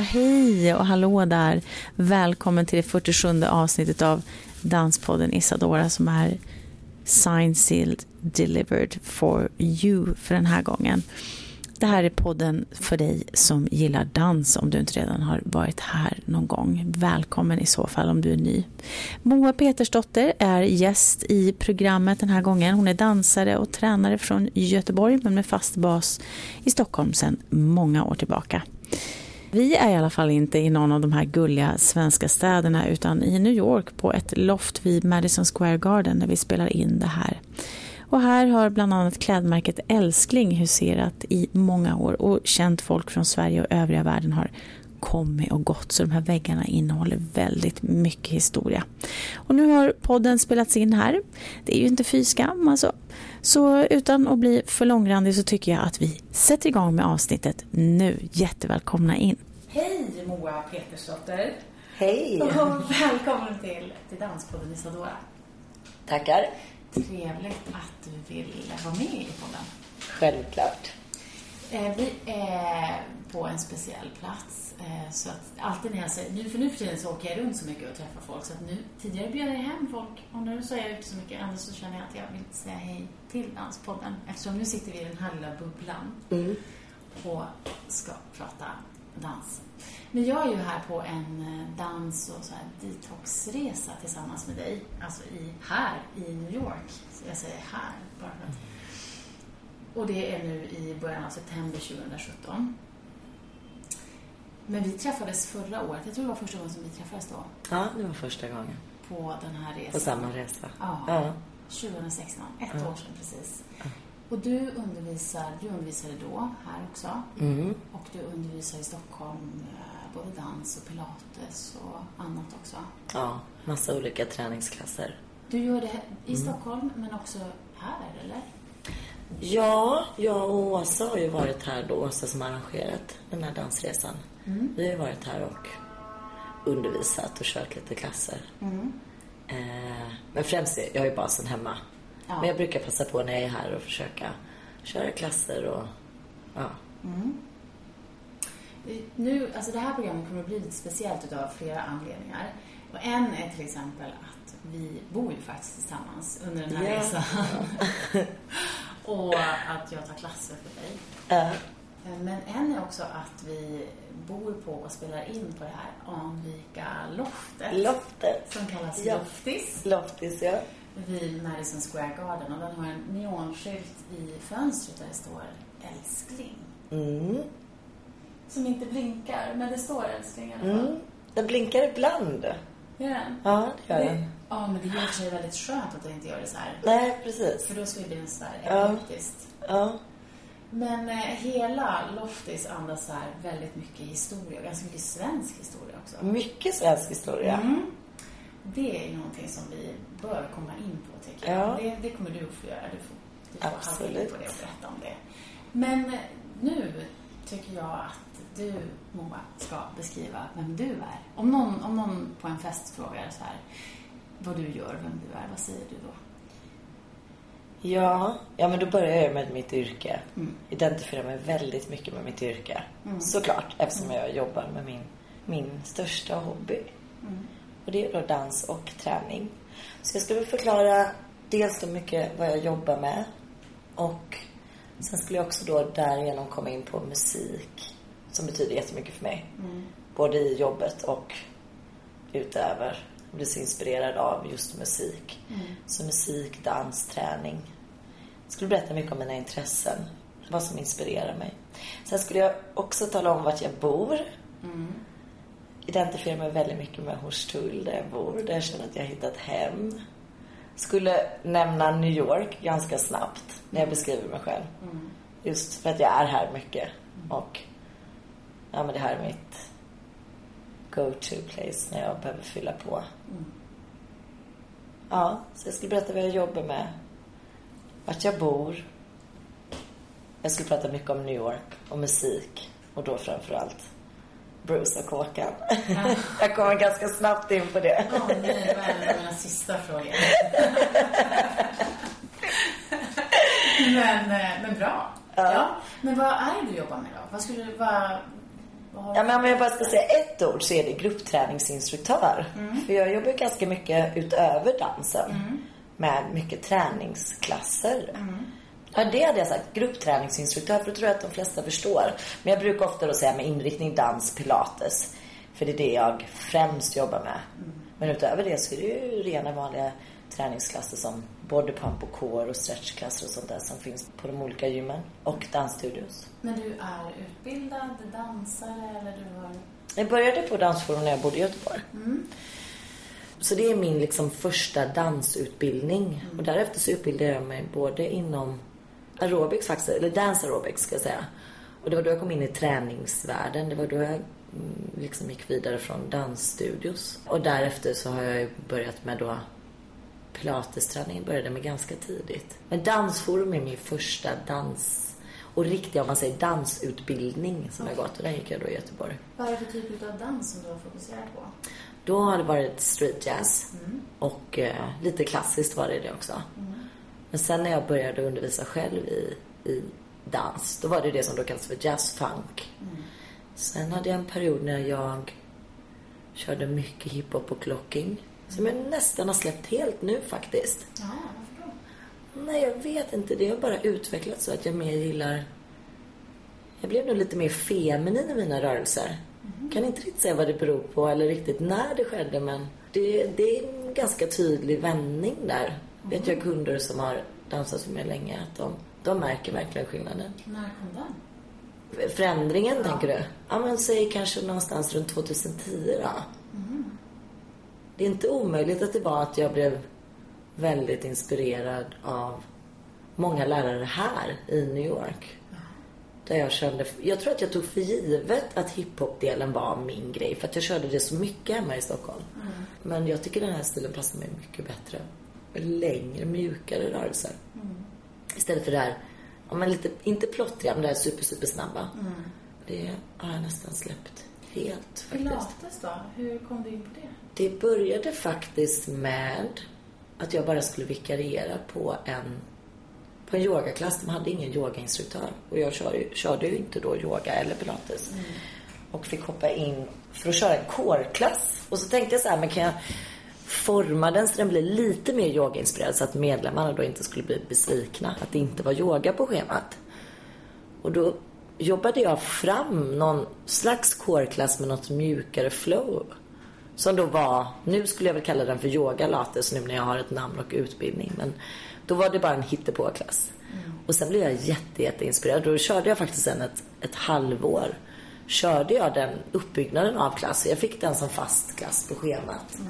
Hej och hallå där. Välkommen till det 47:e avsnittet av Danspodden Isadora, som är signed, sealed, delivered for you för den här gången. Det här är podden för dig som gillar dans, om du inte redan har varit här någon gång. Välkommen i så fall om du är ny. Moa Petersdotter är gäst i programmet den här gången. Hon är dansare och tränare från Göteborg, men med fast bas i Stockholm sedan många år tillbaka. Vi är i alla fall inte i någon av de här gulliga svenska städerna, utan i New York på ett loft vid Madison Square Garden där vi spelar in det här. Och här har bland annat klädmärket Älskling huserat i många år, och känt folk från Sverige och övriga världen har kommit och gått, så de här väggarna innehåller väldigt mycket historia. Och nu har podden spelats in här. Det är ju inte fy skam alltså. Så utan att bli för långrandig så tycker jag att vi sätter igång med avsnittet nu. Jättevälkomna in. Hej Moa Petersdotter. Hej. Och välkommen till Danspodden Isadora. Tackar. Trevligt att du vill vara med i podden. Självklart. Vi är på en speciell plats, så att alltid när jag säger, nu för tiden så åker jag runt så mycket och träffar folk, så att nu tidigare bjöd jag hem folk och nu så är jag ute så mycket, ändå så känner jag att jag vill inte säga hej till Danspodden, eftersom nu sitter vi i den här lilla bubblan och ska prata dans. Men jag är ju här på en dans- och så här detoxresa tillsammans med dig, alltså här i New York, så jag säger här bara för att. Och det är nu i början av september 2017. Men vi träffades förra året. Jag tror det var första gången som vi träffades då. Ja, det var första gången. På den här resan. På samma resa. Ja. 2016. Ett år sedan precis. Ja. Och du undervisade då här också. Mm. Och du undervisar i Stockholm både dans och pilates och annat också. Ja, massa olika träningsklasser. Du gör det i Stockholm men också här, eller? Ja, jag och Åsa har ju varit här då, Åsa som arrangerat den här dansresan. Mm. Vi har varit här och undervisat och kört lite klasser. Mm. Men främst, jag är ju basen hemma. Ja. Men jag brukar passa på när jag är här och försöka köra klasser och ja. Mm. Nu, alltså det här programmet kommer att bli lite speciellt av flera anledningar. Och en är till exempel att vi bor ju faktiskt tillsammans under den här resan. Och att jag tar klasser för dig. Men en är också att vi bor på och spelar in på det här anrika loftet. Som kallas Loftis. Loftis, ja. Vid Madison Square Garden. Och den har en neonskylt i fönstret där det står Älskling. Mm. Som inte blinkar, men det står Älskling i alla fall. Mm. Den blinkar ibland. Yeah. Ja, det gör den. Ja, men det gör sig väldigt skönt att jag inte gör det så här. Nej, precis. För då skulle det bli så här eklektiskt. Ja. Men hela Loftis andas så här väldigt mycket historia. Ganska mycket svensk historia också. Mycket svensk historia. Mm. Det är ju någonting som vi bör komma in på, tycker jag. Det kommer du att få göra. Du får handla på det och berätta om det. Men nu tycker jag att du, Moa, ska beskriva vem du är. Om någon på en fest frågar så här, vad du gör, vem du är, vad säger du då? Ja, men då börjar jag med mitt yrke. Identifierar mig väldigt mycket med mitt yrke. Såklart, eftersom jag jobbar med min största hobby. Och det är då dans och träning. Så jag skulle förklara dels så mycket vad jag jobbar med. Och sen skulle jag också då därigenom komma in på musik. Som betyder jättemycket för mig. Både i jobbet och utöver. Jag blir så inspirerad av just musik. Så musik, dans, träning. Jag skulle berätta mycket om mina intressen. Vad som inspirerar mig. Sen skulle jag också tala om vart jag bor. Identifierar mig väldigt mycket med Horstull där jag bor. Där jag känner att jag har hittat hem. Skulle nämna New York ganska snabbt. När jag beskriver mig själv. Just för att jag är här mycket. Och ja, men det här är mitt go-to place när jag behöver fylla på. Mm. Ja, så jag skulle berätta vad jag jobbar med, vart jag bor. Jag skulle prata mycket om New York och musik, och då framförallt Bruce och Håkan. Ja. Jag kommer ganska snabbt in på det. Ja, nu är det mina sista frågor. Men bra. Ja. Ja. Men vad är det du jobbar med då? Vad skulle du vara... Ja, men om jag bara ska säga ett ord så är det gruppträningsinstruktör. Mm. För jag jobbar ganska mycket utöver dansen. Mm. Med mycket träningsklasser. Mm. Ja, det hade jag sagt. Gruppträningsinstruktör, för då tror jag att de flesta förstår. Men jag brukar ofta då säga med inriktning dans, pilates. För det är det jag främst jobbar med. Mm. Men utöver det så är det ju rena vanliga träningsklasser som body pump och core och stretchklasser och sånt där som finns på de olika gymmen och dansstudios. Men du är utbildad dansare eller du har... Jag började på dansforum när jag bodde i Göteborg. Mm. Så det är min liksom första dansutbildning. Mm. Och därefter så utbildade jag mig både inom aerobics faktiskt, eller dance aerobics ska jag säga. Och det var då jag kom in i träningsvärlden. Det var då jag liksom gick vidare från dansstudios. Och därefter så har jag börjat med då... Pilatesträningen började med ganska tidigt. Men dansforum är min första dans och riktiga, om man säger, dansutbildning som jag gått, och den gick jag då i Göteborg. Vad är det för typ av dans som du har fokuserat på? Då har det varit street jazz och lite klassiskt var det också. Mm. Men sen när jag började undervisa själv i dans, då var det som då kallas för jazzfunk. Mm. Sen hade jag en period när jag körde mycket hiphop och locking. Som jag nästan har släppt helt nu faktiskt. Ja, varför då? Nej, jag vet inte. Det har bara utvecklats så att jag mer gillar... Jag blev nog lite mer feminin i mina rörelser. Mm. Kan inte riktigt säga vad det beror på eller riktigt när det skedde. Men det är en ganska tydlig vändning där. Mm. Vet jag kunder som har dansat för mig länge att de märker verkligen skillnaden. När kom den? Förändringen, tänker du? Ja, men säg kanske någonstans runt 2010 då. Det är inte omöjligt att det var att jag blev väldigt inspirerad av många lärare här i New York. Där jag kände, jag tror att jag tog för givet att hiphop-delen var min grej. För att jag körde det så mycket hemma i Stockholm. Mm. Men jag tycker den här stilen passar mig mycket bättre. Längre, mjukare rörelser. Mm. Istället för det här, om man lite, inte plottriga, men det här supersnabba. Mm. Det har jag nästan släppt. Helt, Pilates då? Hur kom du in på det? Det började faktiskt med att jag bara skulle vikariera på en yogaklass. De hade ingen yogainstruktör. Och jag körde ju inte då yoga eller pilates. Mm. Och fick hoppa in för att köra en coreklass. Och så tänkte jag så här, men kan jag forma den så den blir lite mer yogainspirerad. Så att medlemmarna då inte skulle bli besvikna. Att det inte var yoga på schemat. Och då... jobbade jag fram någon slags coreklass med något mjukare flow. Som då var, nu skulle jag väl kalla den för yoga lattes nu när jag har ett namn och utbildning. Men då var det bara en hittepåklass. Mm. Och sen blev jag jätteinspirerad. Då körde jag faktiskt sen ett halvår. Körde jag den uppbyggnaden av klass. Jag fick den som fast klass på schemat. Mm.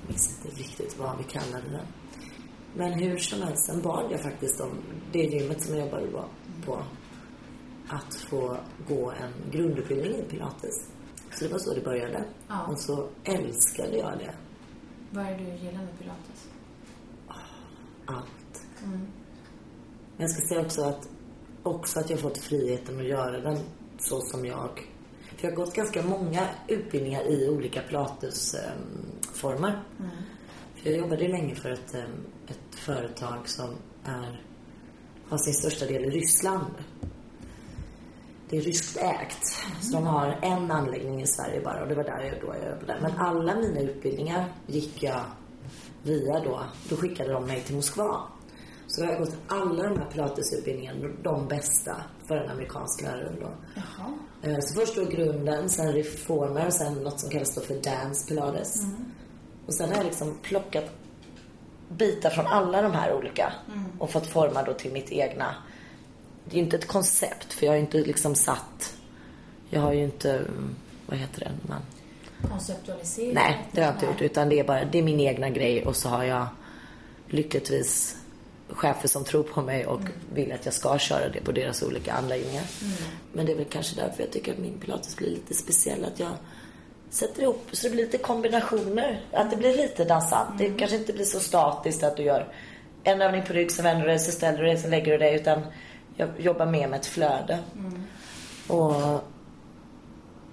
Jag minns inte riktigt vad vi kallade den. Men hur som helst, sen bad jag faktiskt om det gymmet som jag jobbade på. Att få gå en grundutbildning i pilates. Så det var så det började. Ja. Och så älskade jag det. Vad är det du gillar med pilates? Allt. Mm. Men jag ska säga också att jag fått friheten att göra den så som jag. För jag har gått ganska många utbildningar i olika pilatesformer. Mm. För jag jobbade länge för ett företag som har sin största del i Ryssland. Det är ryskt ägt. Så de har en anläggning i Sverige bara. Och det var där jag jobbade. Men alla mina utbildningar gick jag via då. Då skickade de mig till Moskva. Så då har jag gått alla de här pilatesutbildningarna. De bästa för en amerikansk lärare då. Jaha. Så först då grunden. Sen reformer. Sen något som kallas för dance pilates. Mm. Och sen har jag plockat bitar från alla de här olika. Mm. Och fått forma då till mitt egna. Det är inte ett koncept, för jag har inte satt... Jag har ju inte... Vad heter den? Men... konceptualiserat? Nej, det har jag inte gjort. Utan det är min egna grej. Och så har jag lyckligtvis chefer som tror på mig och vill att jag ska köra det på deras olika anläggningar. Mm. Men det är väl kanske därför jag tycker att min pilates blir lite speciell. Att jag sätter ihop så det blir lite kombinationer, att det blir lite dansant. Det kanske inte blir så statiskt att du gör en övning på rygg, så vänder du dig, så ställer du dig, så lägger du dig, utan jag jobbar med ett flöde. Och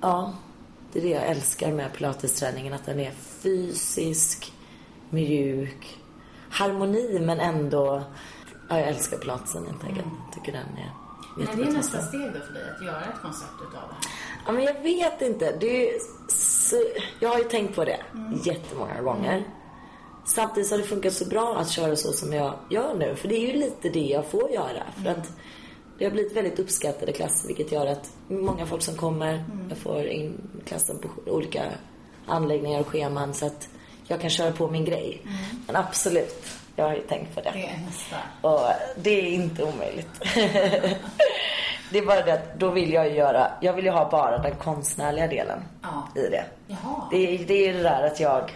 ja, det är det jag älskar med pilatesträningen, att den är fysisk, mjuk, harmoni, men ändå, ja, jag älskar platsen helt enkelt. Tycker den är jättebra. När är det nästa steg då för dig att göra ett koncept utav det? Ja, men jag vet inte. Det är så... Jag har ju tänkt på det jättemånga gånger. Samtidigt har det funkat så bra att köra så som jag gör nu. För det är ju lite det jag får göra. För att det har blivit väldigt uppskattade klasser, vilket gör att många folk som kommer, jag får in klassen på olika anläggningar och scheman, så att jag kan köra på min grej. Men absolut, jag har ju tänkt på det. Det är nästa. Och det är inte omöjligt. Det är bara det att då vill jag göra, jag vill ju ha bara den konstnärliga delen i det. Det är det där att jag,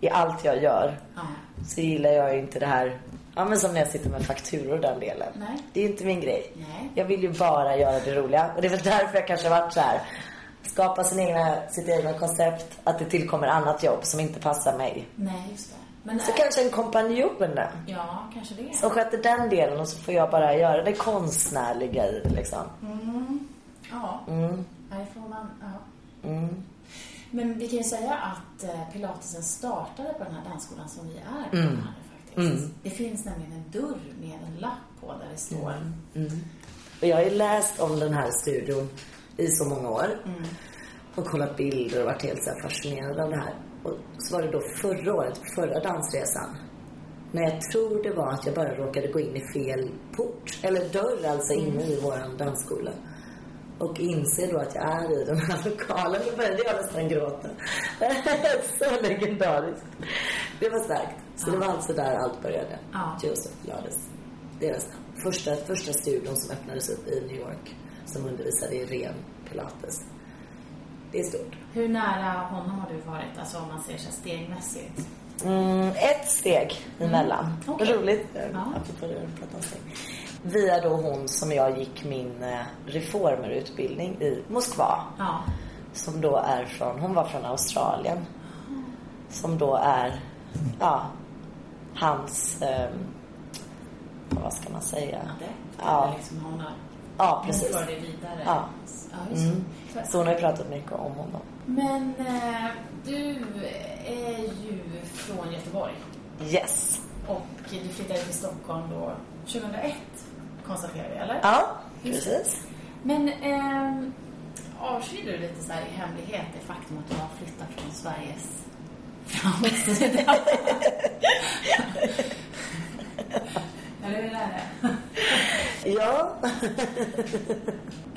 i allt jag gör, så gillar jag ju inte det här, ja, men som när jag sitter med fakturor, den delen. Nej. Det är inte min grej. Nej. Jag vill ju bara göra det roliga. Och det är väl därför jag kanske har varit så här, skapa sitt egna koncept, att det tillkommer annat jobb som inte passar mig. Nej, just det. Men så kanske en kompanjon där. Ja, kanske det. Så sköter den delen, och så får jag bara göra det konstnärliga i det, liksom. Nej, får man, Men vi kan ju säga att pilatesen startade på den här dansskolan som vi är på här, faktiskt. Det finns nämligen en dörr med en lapp på där det står. Och jag har ju läst om den här studion i så många år. Och kollat bilder och varit helt så här fascinerad av det här. Och så var det då förra året, förra dansresan, när jag tror det var att jag bara råkade gå in i fel port, eller dörr, alltså inne i våran dansskola, och inser då att jag är i den här lokalen. Då började jag nästan gråta. Så legendariskt. Det var starkt. Så det var alltså där allt började. Joseph Gladys, deras första studion som öppnades upp i New York, som undervisade i ren pilates. Det är stort. Hur nära honom har du varit? Alltså om man ser sig stegmässigt. Ett steg emellan. Okay. Roligt. Via då hon som jag gick min reformerutbildning i Moskva. Som då är hon var från Australien. Som då är hans vad ska man säga? Det liksom hon har. Ja, precis. Hon för det vidare. Så hon har pratat mycket om honom. Men du är ju från Göteborg. Yes. Och du flyttade till Stockholm då 2001, konstaterar vi, eller? Ja, precis. Men avskyr du lite så här i hemlighet det faktum att du har flyttat från Sveriges framsida? Eller hur är det? Ja.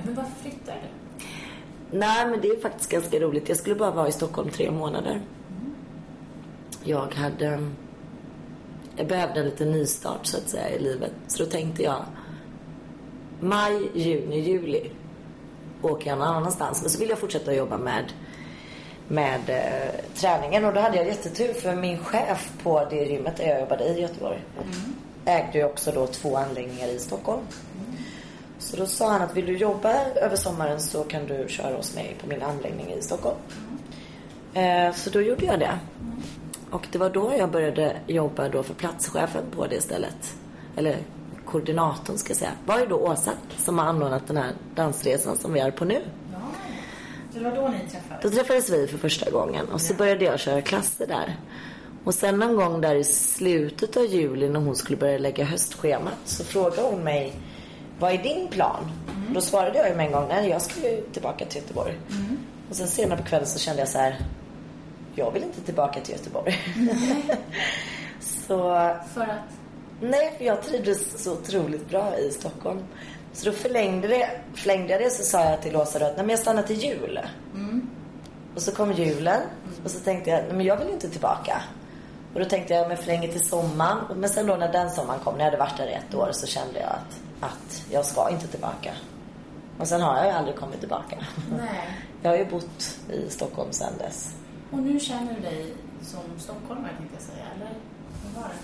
Men varför flyttar du? Nej, men det är faktiskt ganska roligt. Jag skulle bara vara i Stockholm 3 månader. Jag behövde en liten nystart, så att säga, i livet. Så då tänkte jag, maj, juni, juli åker jag någon annanstans. Men så vill jag fortsätta jobba med träningen. Och då hade jag jättetur, för min chef på det gymmet där jag jobbade i Göteborg ägde ju också då 2 anläggningar i Stockholm. Så då sa han att vill du jobba över sommaren så kan du köra hos mig på min anläggning i Stockholm. Så då gjorde jag det. Och det var då jag började jobba då för platschefen på det istället. Eller koordinatorn, ska jag säga. Var ju då Åsa som har anordnat den här dansresan som vi är på nu. Ja, så det var då ni träffades? Då träffades vi för första gången. Och så började jag köra klasser där. Och sen någon gång där i slutet av juli, när hon skulle börja lägga höstschemat, så frågade hon mig, vad är din plan? Då svarade jag ju med en gång, nej, jag ska ju tillbaka till Göteborg. Och sen senare på kvällen så kände jag så här, jag vill inte tillbaka till Göteborg. Så, för att? Nej, för jag trivdes så otroligt bra i Stockholm. Så då förlängde jag det, så sa jag till Åsa att nej, men jag stannar till jul. Och så kom julen och så tänkte jag, nej, men jag vill inte tillbaka. Och då tänkte jag, men förlänge till sommaren. Men sen då när den sommaren kom, när jag hade varit där i 1 år, så kände jag att jag ska inte tillbaka. Och sen har jag ju aldrig kommit tillbaka. Nej. Jag har ju bott i Stockholm sedan dess. Och nu känner du dig som stockholmare, tänkte jag säga, eller? Vad var det?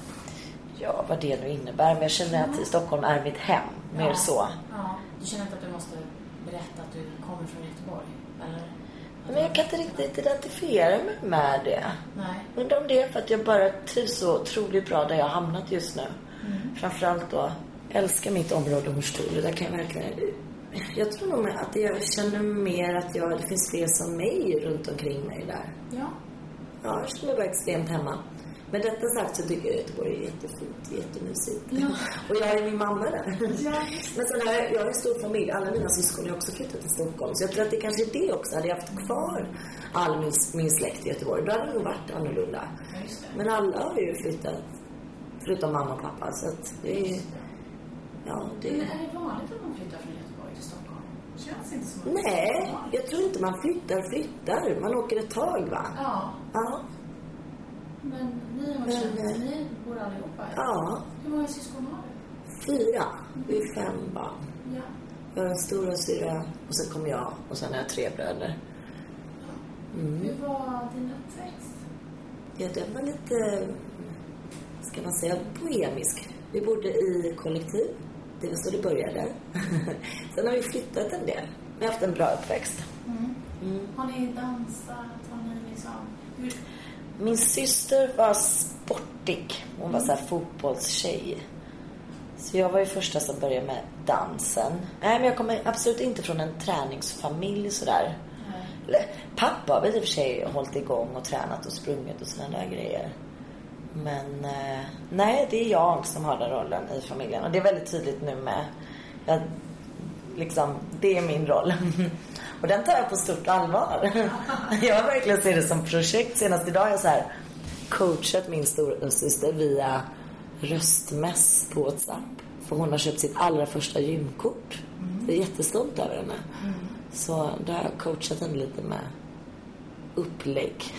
Ja, vad det nu innebär. Men jag känner att Stockholm är mitt hem, mer så. Ja, du känner inte att du måste berätta att du kommer från Göteborg, eller? Men jag kan inte riktigt identifiera mig med det. Nej. Undrar om det är för att jag bara trivs så otroligt bra där jag har hamnat just nu. Mm. Framförallt då, jag älskar mitt område Horstull. Där kan jag verkligen... Jag tror nog att jag känner mer att jag, det finns fler som mig runt omkring mig där. Ja. Ja, jag känner bara extremt hemma. Men detta sagt så tycker jag att Göteborg är jättefint, jättemysigt. Ja. Och jag är min mamma där. Ja. Men sen här, jag har en stor familj. Alla mina syskon har också flyttat till Stockholm. Så jag tror att det kanske är det också. Hade jag haft kvar all min släkt i Göteborg, då hade det nog varit annorlunda. Ja, just det. Men alla har ju flyttat, förutom mamma och pappa. Så att det är... Ja, det... Men är det vanligt att man flyttar från Göteborg till Stockholm? Känns inte som att... Nej, jag tror inte man flyttar. Man åker ett tag, va? Ja. Ja. Men ni har känt, ni bor allihopa. Ja. Hur många syskon har du? 4. Vi är 5 barn. Ja. Jag har en stora syra och sen kom jag och sen har jag 3 bröder. Mm. Hur var din uppväxt? Ja, den var lite, ska man säga, bohemisk. Vi bodde i kollektiv. Det var så det började. Sen har vi flyttat en del. Vi har haft en bra uppväxt. Mm. Mm. Har ni dansat? Har ni liksom... Min syster var sportig. Hon var så här fotbollstjej. Så jag var ju första som började med dansen. Nej, men jag kommer absolut inte från en träningsfamilj sådär. Pappa har i och för sig hållit igång och tränat och sprungit och sådana där grejer. Men nej, det är jag som har den rollen i familjen. Och det är väldigt tydligt nu med... Jag, liksom, det är min roll. Och den tar jag på stort allvar. Jag verkligen ser det som projekt. Senast idag har jag så här coachat min stora syster via röstmäss på WhatsApp. För hon har köpt sitt allra första gymkort. Mm. Jag är jättestolt över henne. Mm. Så då har jag coachat henne lite med upplägg.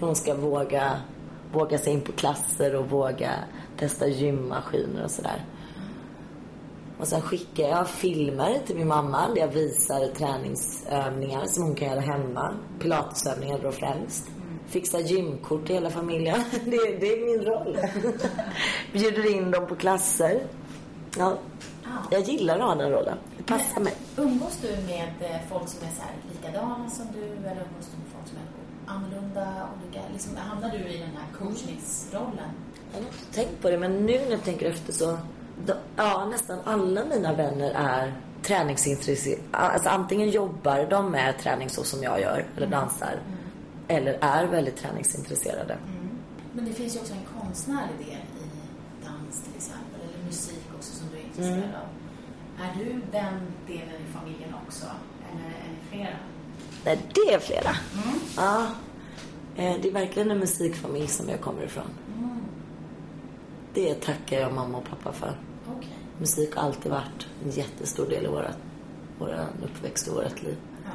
Hon ska våga sig in på klasser och våga testa gymmaskiner och sådär. Och sen skickar jag filmer till min mamma där jag visar träningsövningar som hon kan göra hemma. Pilatesövningar då främst. Fixar gymkort till hela familjen. Det är min roll. Bjuder in dem på klasser. Ja. Jag gillar att ha den rollen. Det passar mig. Umgås du med folk som är så här likadana som du? Eller umgås du med folk som är annorlunda? Olika? Liksom, hamnar du i den här coachningsrollen? Jag har inte tänkt på det, men nu när jag tänker efter så... Ja, nästan alla mina vänner är träningsintresserade. Alltså antingen jobbar de med träning så som jag gör, eller dansar, eller är väldigt träningsintresserade. Mm. Men det finns ju också en konstnärlig del i dans till exempel, eller musik också som du är intresserad av. Är du den delen i familjen också, eller är det flera? Nej, det är flera. Mm. Ja, det är verkligen en musikfamilj som jag kommer ifrån. Det tackar jag mamma och pappa för. Okay. Musik har alltid varit en jättestor del i våra uppväxt och vårt liv. Ja.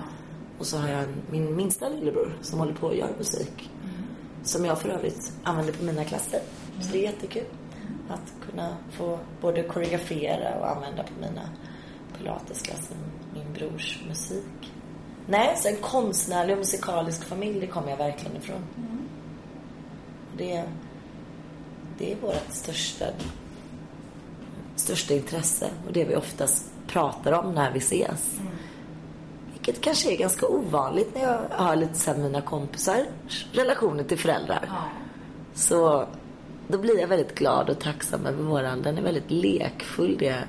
Och så har jag min minsta lillebror som håller på och gör musik. Mm. Som jag för övrigt använder på mina klasser. Mm. Så det är jättekul att kunna få både koreografera och använda på mina pilatesklasser. Min brors musik. Nej, så en konstnärlig och musikalisk familj, det kommer jag verkligen ifrån. Mm. Det är vårt största intresse och det vi oftast pratar om när vi ses. Mm. Vilket kanske är ganska ovanligt när jag har lite så här mina kompisar relationer till föräldrar. Ja. Så då blir jag väldigt glad och tacksam över våran. Den är väldigt lekfull, det är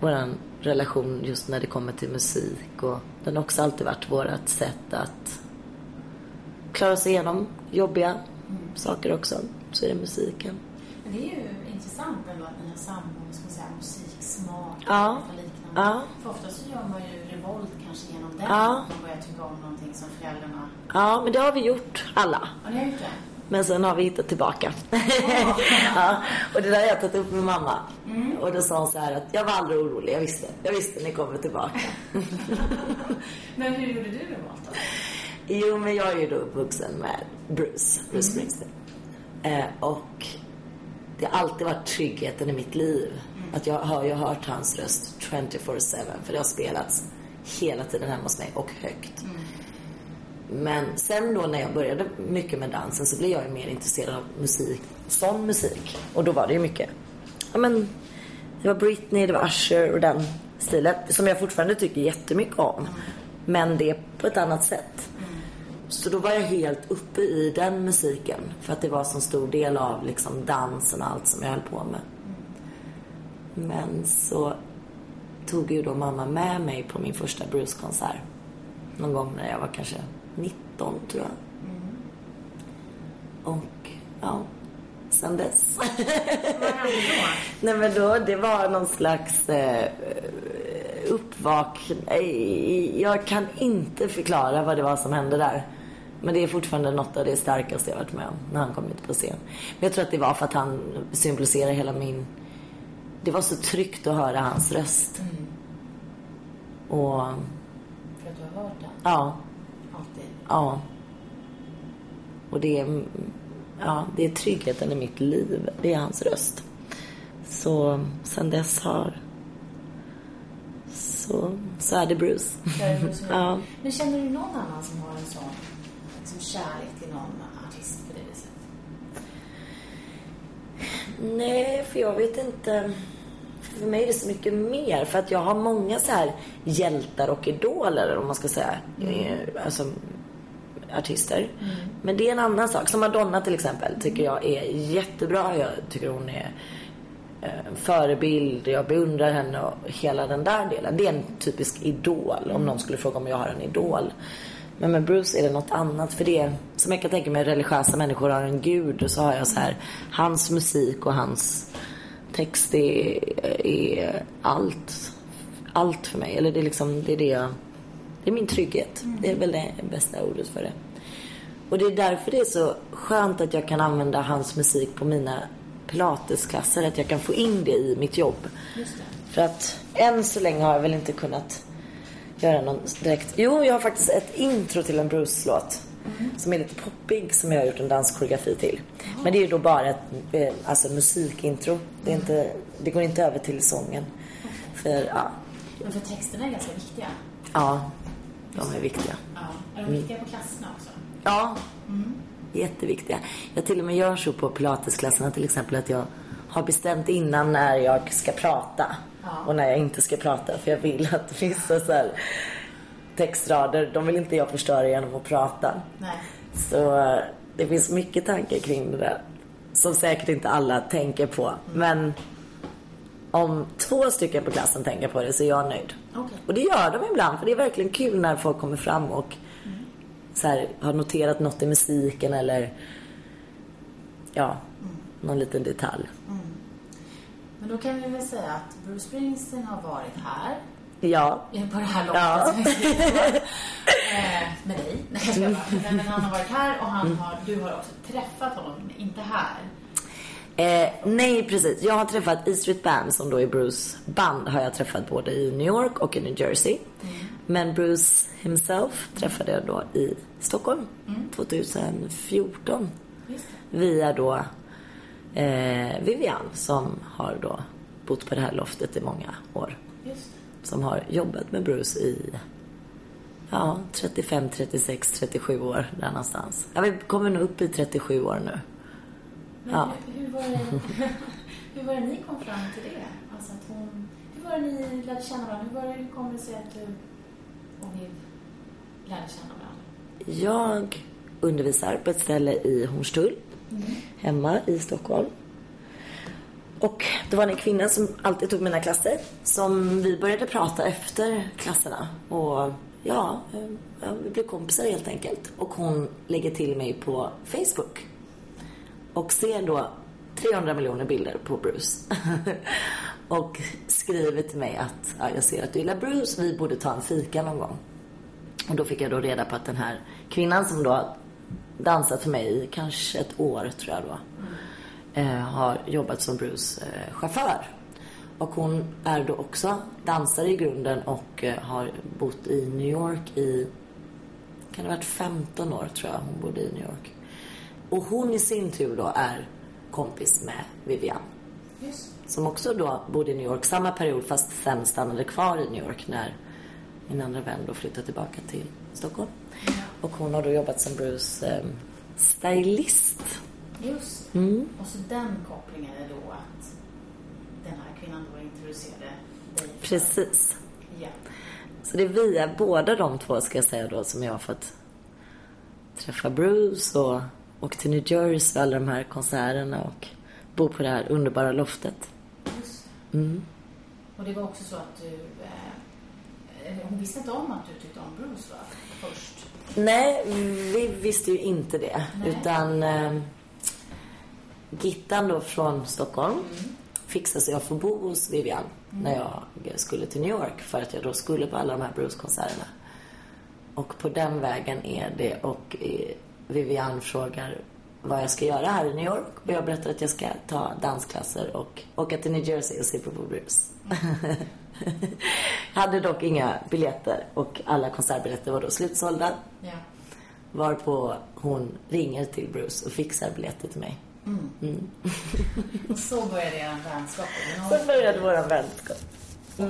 våran relation just när det kommer till musik, och den har också alltid varit vårt sätt att klara sig igenom jobbiga saker också. Så är det musiken. Men det är ju intressant ändå att ni har samman, ska man säga, musiksmak och liknande. Ja. För ofta så gör man ju revolt kanske genom den. Ja. Man börjar tycka om någonting som föräldrarna... Ja, men det har vi gjort alla. Ja, det har gjort det. Men sen har vi hittat tillbaka. Oh. Ja. Och det där har jag tagit upp med mamma. Mm. Och då sa hon så här att jag var aldrig orolig. Jag visste ni kommer tillbaka. Men hur gjorde du revolt då? Jo, men jag är ju då uppvuxen med Bruce Springsteen. Och det har alltid varit tryggheten i mitt liv att jag har ju hört hans röst 24/7, för det har spelats hela tiden hemma hos mig och högt. Men sen då när jag började mycket med dansen så blev jag ju mer intresserad av musik, sån musik, och då var det ju mycket, ja, men det var Britney, det var Usher och den stilen som jag fortfarande tycker jättemycket om, men det är på ett annat sätt. Så då var jag helt uppe i den musiken, för att det var så stor del av liksom dansen och allt som jag höll på med. Men så tog ju då mamma med mig på min första Bruce-konsert någon gång när jag var kanske 19, tror jag. Och ja, sen dess. Vad hände då? Nej, men då, det var någon slags uppvaknande. Jag kan inte förklara vad det var som hände där. Men det är fortfarande något av det starkaste jag varit med om när han kom ut på scen. Men jag tror att det var för att han symboliserade hela min... Det var så tryggt att höra hans röst. Och... För att du har hört den? Ja. Alltid? Ja. Och det är... Ja, det är tryggheten i mitt liv. Det är hans röst. Så sen dess har... Så är det Bruce. Ja. Men känner du någon annan som har en sån som kärlek till någon artist på det sättet? Nej, för jag vet inte. För mig är det så mycket mer. För att jag har många så här hjältar och idoler, om man ska säga. Alltså artister. Men det är en annan sak. Som Madonna till exempel tycker jag är jättebra. Jag tycker hon är en förebild. Jag beundrar henne och hela den där delen. Det är en typisk idol. Om någon skulle fråga om jag har en idol. Men med Bruce är det något annat. För det som jag kan tänka mig, religiösa människor har en gud. Och så har jag så här, hans musik och hans text är allt. Allt för mig. Eller det är liksom, det är det jag... Det är min trygghet. Det är väl det bästa ordet för det. Och det är därför det är så skönt att jag kan använda hans musik på mina pilatesklasser. Att jag kan få in det i mitt jobb. Just det. För att än så länge har jag väl inte kunnat göra någon direkt... Jo, jag har faktiskt ett intro till en Bruce-låt. Som är lite poppig, som jag har gjort en danskoreografi till. Men det är ju då bara ett alltså, musikintro. Det är inte, det går inte över till sången. För, ja. Men för texterna är ganska viktiga. Ja, de är viktiga. Ja. Är de viktiga på klasserna också? Ja, jätteviktiga. Jag till och med gör så på pilatesklasserna till exempel att jag har bestämt innan när jag ska prata och när jag inte ska prata. För jag vill att vissa så här textrader, de vill inte jag förstöra genom att prata. Nej. Så det finns mycket tankar kring det där, som säkert inte alla tänker på. Men om 2 stycken på klassen tänker på det så är jag nöjd. Okay. Och det gör de ibland, för det är verkligen kul när folk kommer fram och så här, har noterat något i musiken eller ja, någon liten detalj. Men då kan vi väl säga att Bruce Springsteen har varit här. Ja. På det här långt. Med dig. Men han har varit här och han har, du har också träffat honom, men inte här. Nej, precis. Jag har träffat E Street Band, som då är Bruce band, har jag träffat både i New York och i New Jersey. Men Bruce himself träffade jag då i Stockholm 2014 via då Vivian, som har då bott på det här loftet i många år. Just det. Som har jobbat med Bruce i 35, 36, 37 år där någonstans. Jag kommer nog upp i 37 år nu. Men ja. Hur var det ni kom fram till det? Alltså att hon, hur var det ni lärde känna varandra? Hur kom det sig att du och ni lärde känna varandra? Jag undervisar på ett ställe i Horstull, hemma i Stockholm. Och det var en kvinna som alltid tog mina klasser, som vi började prata efter klasserna. Och ja, vi blev kompisar helt enkelt. Och hon lägger till mig på Facebook. Och ser då 300 miljoner bilder på Bruce. Och skriver till mig att jag ser att du gillar Bruce, vi borde ta en fika någon gång. Och då fick jag då reda på att den här kvinnan som då dansat för mig i kanske ett år, tror jag då, har jobbat som Bruce chaufför. Och hon är då också dansare i grunden och har bott i New York i, kan det ha varit 15 år tror jag hon bodde i New York. Och hon i sin tur då är kompis med Vivian. Yes. Som också då bodde i New York samma period, fast sen stannade kvar i New York när min andra vän då flyttade tillbaka till Stockholm. Och hon har då jobbat som Bruce stylist. Just. Och så den kopplingen är då att den här kvinnan då introducerade dig. Precis. Ja. Så det är via båda de två, ska jag säga då, som jag har fått träffa Bruce och åka till New Jersey för alla de här konserterna och bo på det här underbara loftet. Mm. Och det var också så att du... hon visste inte om att du tyckte om Bruce, va? Först. Nej, vi visste ju inte det. Nej. Utan Gittan då från Stockholm fixade sig jag för att bo hos Vivian när jag skulle till New York, för att jag då skulle på alla de här Bruce-konserterna. Och på den vägen är det. Och Vivian frågar vad jag ska göra här i New York, och jag berättar att jag ska ta dansklasser och åka till New Jersey och se på Bruce. Hade dock inga biljetter, och alla konsertbiljetter var då slutsålda. Ja. Varpå hon ringer till Bruce och fixar biljetter till mig. Mm. Mm. Och så började er vänskap. Så började vår vänskap. 8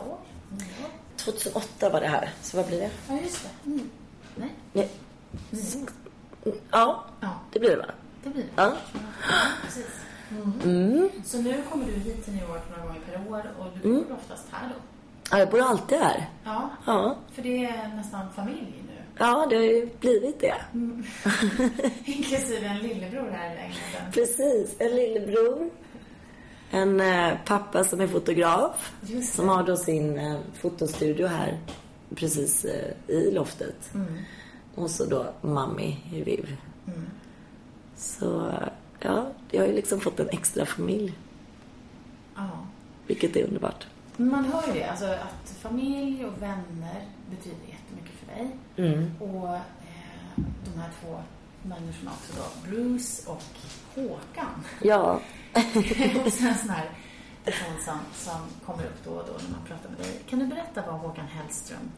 år? 9 år? 2008 var det här. Så vad blir det? Ja, just det. Mm. Nej. Nej. Mm. Ja, det blir det, va? Det blir det. Ja. Ja, precis. Mm. Mm. Så nu kommer du hit till New York några gånger per år, och du bor oftast här då? Ja, jag bor alltid här. Ja. Ja, för det är nästan familj nu. Ja, det har ju blivit det. Mm. Inklusive en lillebror här i England. Precis, en lillebror. En pappa som är fotograf. Just det. Som har då sin fotostudio här precis i loftet. Mm. Och så då mammi i Viv. Mm. Så... ja, jag har ju liksom fått en extra familj. Ja. Vilket är underbart. Man hör ju det, alltså, att familj och vänner betyder jättemycket för dig. Mm. Och de här två människorna också då, Bruce och Håkan. Ja. Och sen en sån här person som kommer upp då och då när man pratar med dig. Kan du berätta vad Håkan Hellström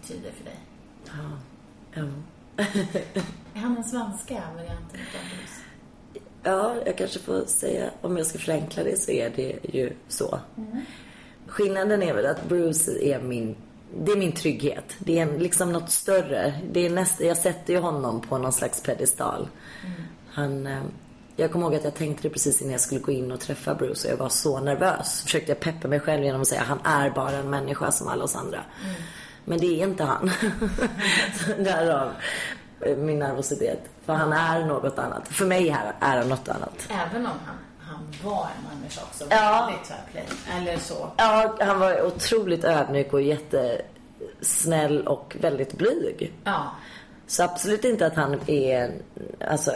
betyder för dig? Ja. Är han en svenska varianten av Bruce? Ja, jag kanske får säga, om jag ska förenkla det, så är det ju så. Mm. Skillnaden är väl att Bruce är min trygghet. Det är liksom något större. Det är jag sätter ju honom på någon slags pedestal. Mm. Jag kommer ihåg att jag tänkte det precis innan jag skulle gå in och träffa Bruce, och jag var så nervös. Försökte jag peppa mig själv genom att säga att han är bara en människa som alla oss andra. Mm. Men det är inte han. Därav min nervositet. För han är något annat. För mig här är han något annat. Även om han var en människa också. Ja. Väldigt tvärplay. Eller så. Ja, han var otroligt ödmjuk och jättesnäll och väldigt blyg. Ja. Så absolut inte att han är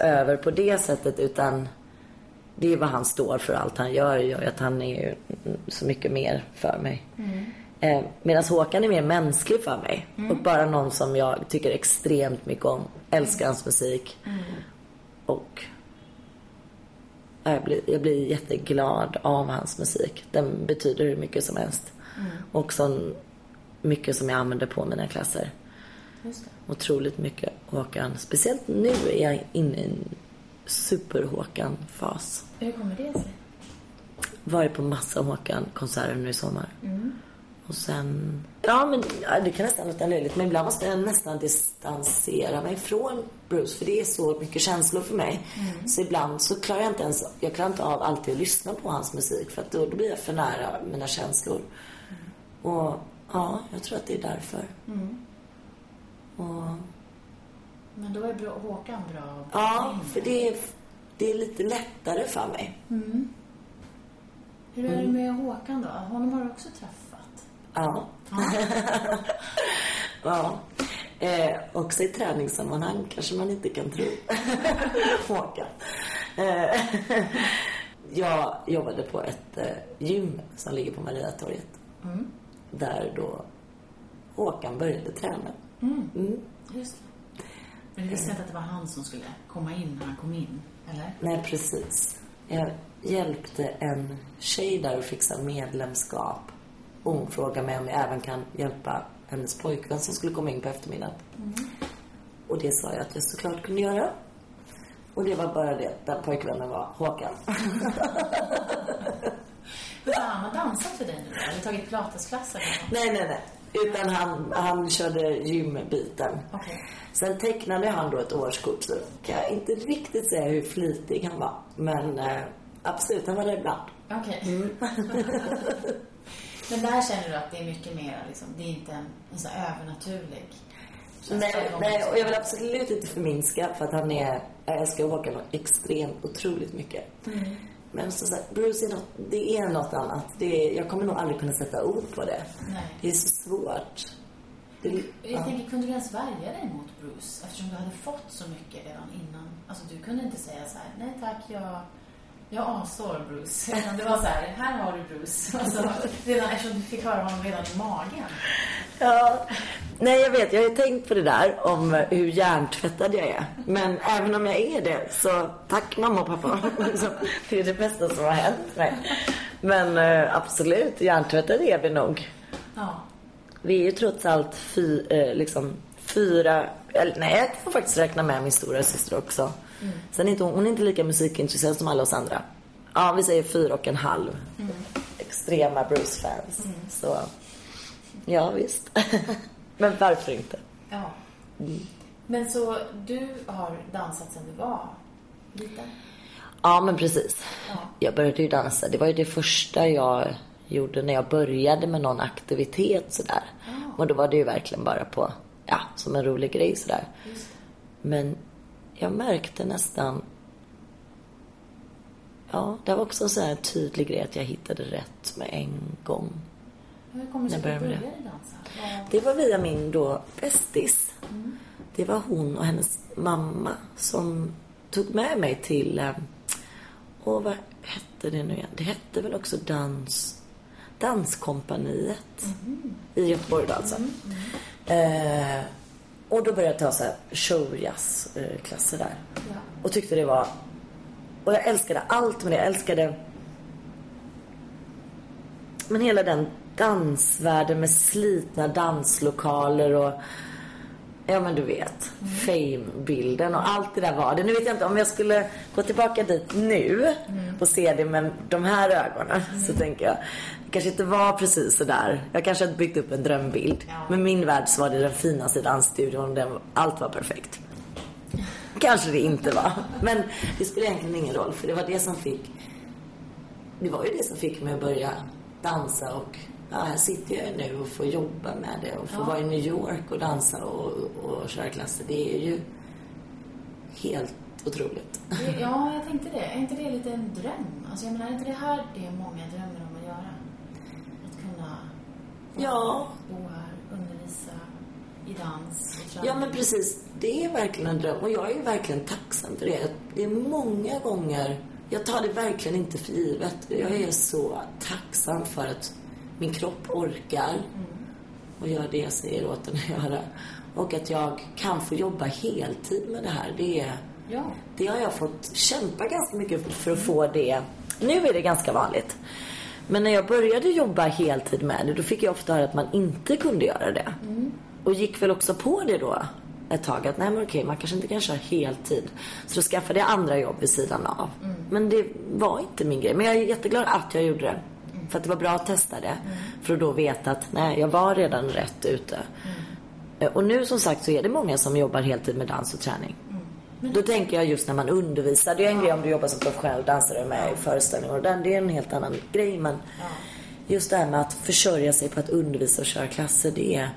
över på det sättet, utan det är vad han står för. Allt han gör att han är ju så mycket mer för mig. Mm. Medan Håkan är mer mänsklig för mig. Mm. Och bara någon som jag tycker extremt mycket om. Älskar hans musik. Mm. Och jag blir jätteglad av hans musik. Den betyder hur mycket som helst. Mm. Och så mycket som jag använder på mina klasser. Just det. Otroligt mycket Håkan. Speciellt nu är jag inne i en super Håkan-fas. Hur kommer det sig? Varit på massa Håkan-konserter nu i sommar. Mm. Och sen... ja, men det kan nästan låta löjligt, men ibland måste jag nästan distansera mig från Bruce, för det är så mycket känslor för mig. Mm. Så ibland så klarar jag inte ens... jag klarar inte av alltid att lyssna på hans musik, för att då blir jag för nära mina känslor. Mm. Och ja, jag tror att det är därför. Mm. Och... men då är Håkan bra. Ja, för det är lite lättare för mig. Mm. Hur är det med Håkan då? Honom har du också träffat? Ja. Ja. Också i träningssammanhang kanske man inte kan tro. Håkan. Jag jobbade på ett gym som ligger på Mariatorget. Mm. Där då Håkan började träna. Mm. Mm. Just det. Men du visste inte att det var han som skulle komma in när han kom in, eller? Nej, precis. Jag hjälpte en tjej där och fixa medlemskap. Och hon frågar mig om jag även kan hjälpa hennes pojkvän som skulle komma in på eftermiddagen. Mm. Och det sa jag att jag såklart kunde göra. Och det var bara det, den pojkvännen var Håkan. Hur han har dansat för dig nu? Har du tagit pilatesklasser? Nej. Utan han körde gymbiten. Okay. Sen tecknade han då ett årskort. Så kan jag inte riktigt säga hur flitig han var. Men absolut, han var där ibland. Okej. Okay. Mm. Men där känner du att det är mycket mer liksom, det är inte en så övernaturlig Nej, och jag vill absolut inte förminska, för att jag älskar Håkan extremt otroligt mycket. Mm. Men så här, Bruce är något, det är något annat. Jag kommer nog aldrig kunna sätta ord på det. Nej. Det är så svårt. Jag tänker, kunde du ens värja dig mot Bruce? Eftersom du hade fått så mycket redan innan. Alltså du kunde inte säga så här: nej tack, jag avsår Bruce. Det var så här, här har du Bruce. Alltså, redan, eftersom du fick höra honom redan i magen. Ja, nej jag vet, jag har ju tänkt på det där om hur hjärntvättad jag är. Men även om jag är det, så tack mamma och pappa. Det är det bästa som har hänt. Nej. Men absolut, hjärntvättad är vi nog. Ja. Vi är ju trots allt fyra... Nej, jag får faktiskt räkna med min stora syster också. Mm. Sen är hon är inte lika musikintresserad som alla oss andra. Ja, vi säger 4,5. Mm. Extrema Bruce-fans. Mm. Så, ja visst. Men varför inte? Ja. Mm. Men så, du har dansat sedan du var liten? Ja, men precis. Ja. Jag började ju dansa. Det var ju det första jag... gjorde när jag började med någon aktivitet sådär. Oh. Och då var det ju verkligen bara på, ja, som en rolig grej sådär. Just. Men jag märkte nästan, ja, det var också en sån här tydlig grej att jag hittade rätt med en gång. Hur kommer det sig att du började dansa? Det var via min då bästis. Mm. Det var hon och hennes mamma som tog med mig till, och vad hette det nu igen? Det hette väl också Danskompaniet i Göteborg alltså. Och då började jag ta så här showjazz-klasser där. Ja. Och tyckte det var... Och jag älskade allt med det. Jag älskade... Men hela den dansvärlden med slitna danslokaler och... Ja men du vet, fame-bilden och allt det där var det. Nu vet jag inte, om jag skulle gå tillbaka dit nu och se det med de här ögonen så tänker jag, det kanske inte var precis så där. Jag kanske hade byggt upp en drömbild. Ja. Men min värld så var det den finaste dansstudion, allt var perfekt. Kanske det inte var. Men det spelar egentligen ingen roll, för det var det som fick... Det var ju det som fick mig att börja dansa och... Ja, här sitter jag nu och får jobba med det och får vara i New York och dansa och köra klasser. Det är ju helt otroligt. Ja, jag tänkte det. Är inte det lite en dröm? Alltså jag menar, är inte det här det många drömmer om att göra? Att kunna bo här, undervisa i dans. Ja, men precis. Det är verkligen en dröm och jag är verkligen tacksam för det. Det är många gånger, jag tar det verkligen inte för givet. Jag är så tacksam för att min kropp orkar och gör det jag säger åt den att göra. Och att jag kan få jobba heltid med det här. Det har jag fått kämpa ganska mycket för att få det. Nu är det ganska vanligt. Men när jag började jobba heltid med det, då fick jag ofta höra att man inte kunde göra det. Mm. Och gick väl också på det då ett tag. Att nej men okej, man kanske inte kan köra heltid. Så då skaffade jag andra jobb vid sidan av. Mm. Men det var inte min grej. Men jag är jätteglad att jag gjorde det. För att det var bra att testa det. För att då veta att nej, jag var redan rätt ute. Mm. Och nu som sagt så är det många som jobbar heltid med dans och träning. Mm. Då tänker jag just när man undervisar. Det är en grej om du jobbar som professionell dansare med i föreställningar. Det är en helt annan grej. Men just det här med att försörja sig på att undervisa och köra klasser. Det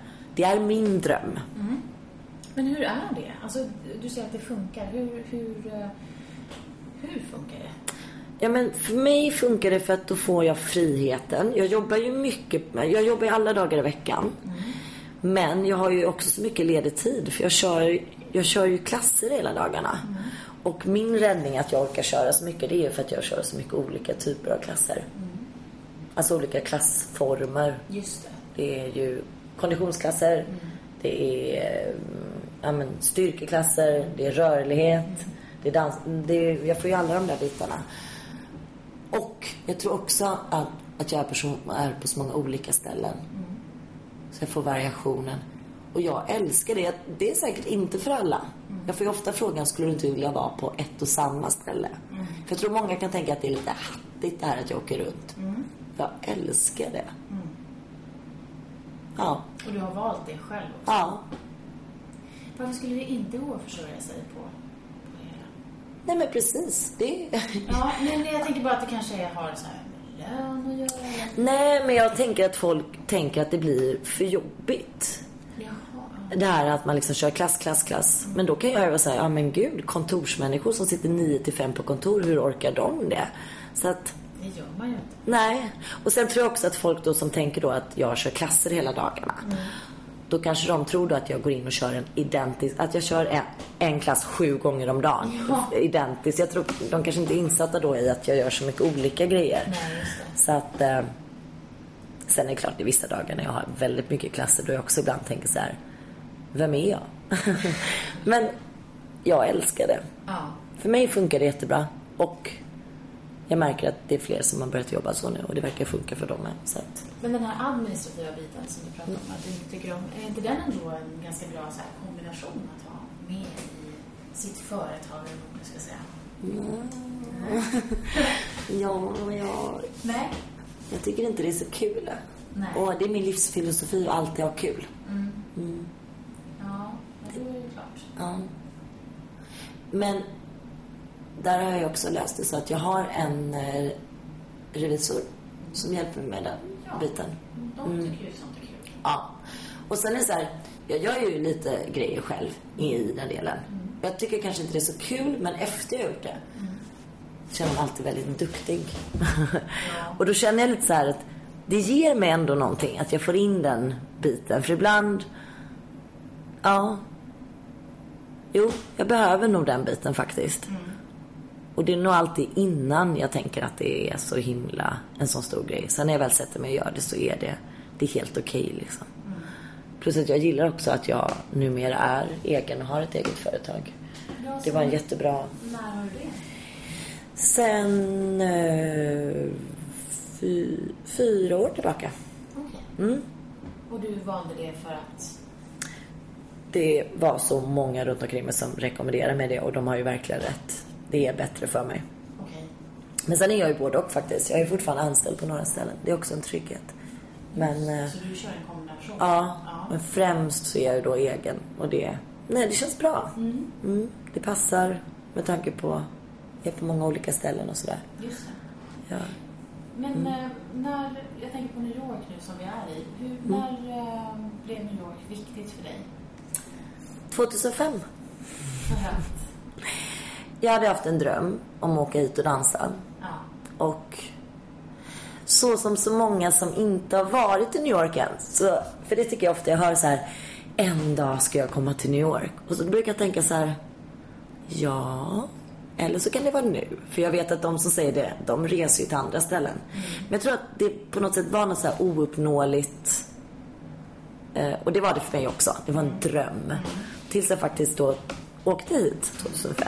är min dröm. Mm. Men hur är det? Alltså, du säger att det funkar. Hur funkar det? Ja, men för mig funkar det för att då får jag friheten. Jag jobbar ju mycket, jag jobbar alla dagar i veckan. Men jag har ju också så mycket ledig tid, för jag kör ju klasser hela dagarna. Och min räddning att jag orkar köra så mycket, det är ju för att jag kör så mycket olika typer av klasser. Alltså olika klassformer. Just det. Det är ju konditionsklasser, det är styrkeklasser, det är rörlighet, det är dans, jag får ju alla de där bitarna. Och jag tror också att jag är på så många olika ställen. Så jag får variationen. Och jag älskar det. Det är säkert inte för alla. Jag får ju ofta frågan, skulle du inte vilja vara på ett och samma ställe? För jag tror många kan tänka att det är lite hattigt det här att jag åker runt. Jag älskar det. Ja. Och du har valt det själv också. Ja. Varför skulle det inte gå att försörja sig på? Nej men precis, det är... Ja, men jag tänker bara att det kanske har så här lön att göra. Nej, men jag tänker att folk tänker att det blir för jobbigt. Jaha. det här att man liksom kör klass. Men då kan jag öva säga, ja men gud, kontorsmänniskor som sitter 9-5 på kontor, hur orkar de det? Så att det gör man ju inte. Nej. Och sen tror jag också att folk då som tänker då att jag kör klasser hela dagarna. Mm. Då kanske de tror då att jag går in och kör en identisk, att jag kör en klass 7 gånger om dagen. Ja. Identiskt. Jag tror de kanske inte är insatta då i att jag gör så mycket olika grejer. Nej, just det. Så att sen är det klart i vissa dagar när jag har väldigt mycket klasser då jag också ibland tänker så här, vem är jag? Men jag älskar det. Ja. För mig funkar det jättebra. Och jag märker att det är fler som har börjat jobba så nu och det verkar funka för dem med. Så att... Men den här administrativa biten som du pratar om, att du inte tycker om, är inte den ändå en ganska bra så här kombination att ha med i sitt företag eller vad man ska säga? Nej. Jag tycker inte det är så kul. Nej. Och det är min livsfilosofi och alltid ha kul. Mm. Mm. Ja, det är ju klart. Ja. Men där har jag också löst det så att jag har en revisor som hjälper mig med den biten. De tycker ju sånt är kul. Ja. Och sen är det så här, jag gör ju lite grejer själv i den delen. Mm. Jag tycker kanske inte det är så kul, men efter jag gjort det känner jag mig alltid väldigt duktig. Ja. Och då känner jag lite så här att det ger mig ändå någonting att jag får in den biten. För ibland, jag behöver nog den biten faktiskt. Mm. Och det är nog alltid innan jag tänker att det är så himla en sån stor grej. Sen när jag väl sätter mig och gör det så är det är helt okej liksom. Mm. Plus att jag gillar också att jag numera är egen och har ett eget företag. Ja, det var en jättebra... När var det? Sen 4 år tillbaka. Okay. Mm. Och du valde det för att... Det var så många runt omkring mig som rekommenderade mig det och de har ju verkligen rätt. Det är bättre för mig. Okay. Men sen är jag ju både och faktiskt. Jag är fortfarande anställd på några ställen. Det är också en trygghet. Men, så du kör en kombination? Ja. Men främst så är jag ju då egen. Och det känns bra. Mm. Mm, det passar med tanke på jag är på många olika ställen och sådär. Just det. Ja. Men när jag tänker på New York nu som vi är i. När blev New York viktigt för dig? 2005. Jag hade haft en dröm om att åka hit och dansa. Ja. Och så som så många som inte har varit i New York än. Så, för det tycker jag ofta jag hör så här. En dag ska jag komma till New York. Och så brukar jag tänka så här. Ja, eller så kan det vara nu. För jag vet att de som säger det, de reser ju till andra ställen. Mm. Men jag tror att det på något sätt var något så här ouppnåeligt. Och det var det för mig också. Det var en dröm. Mm. Tills jag faktiskt då åkte hit 2005.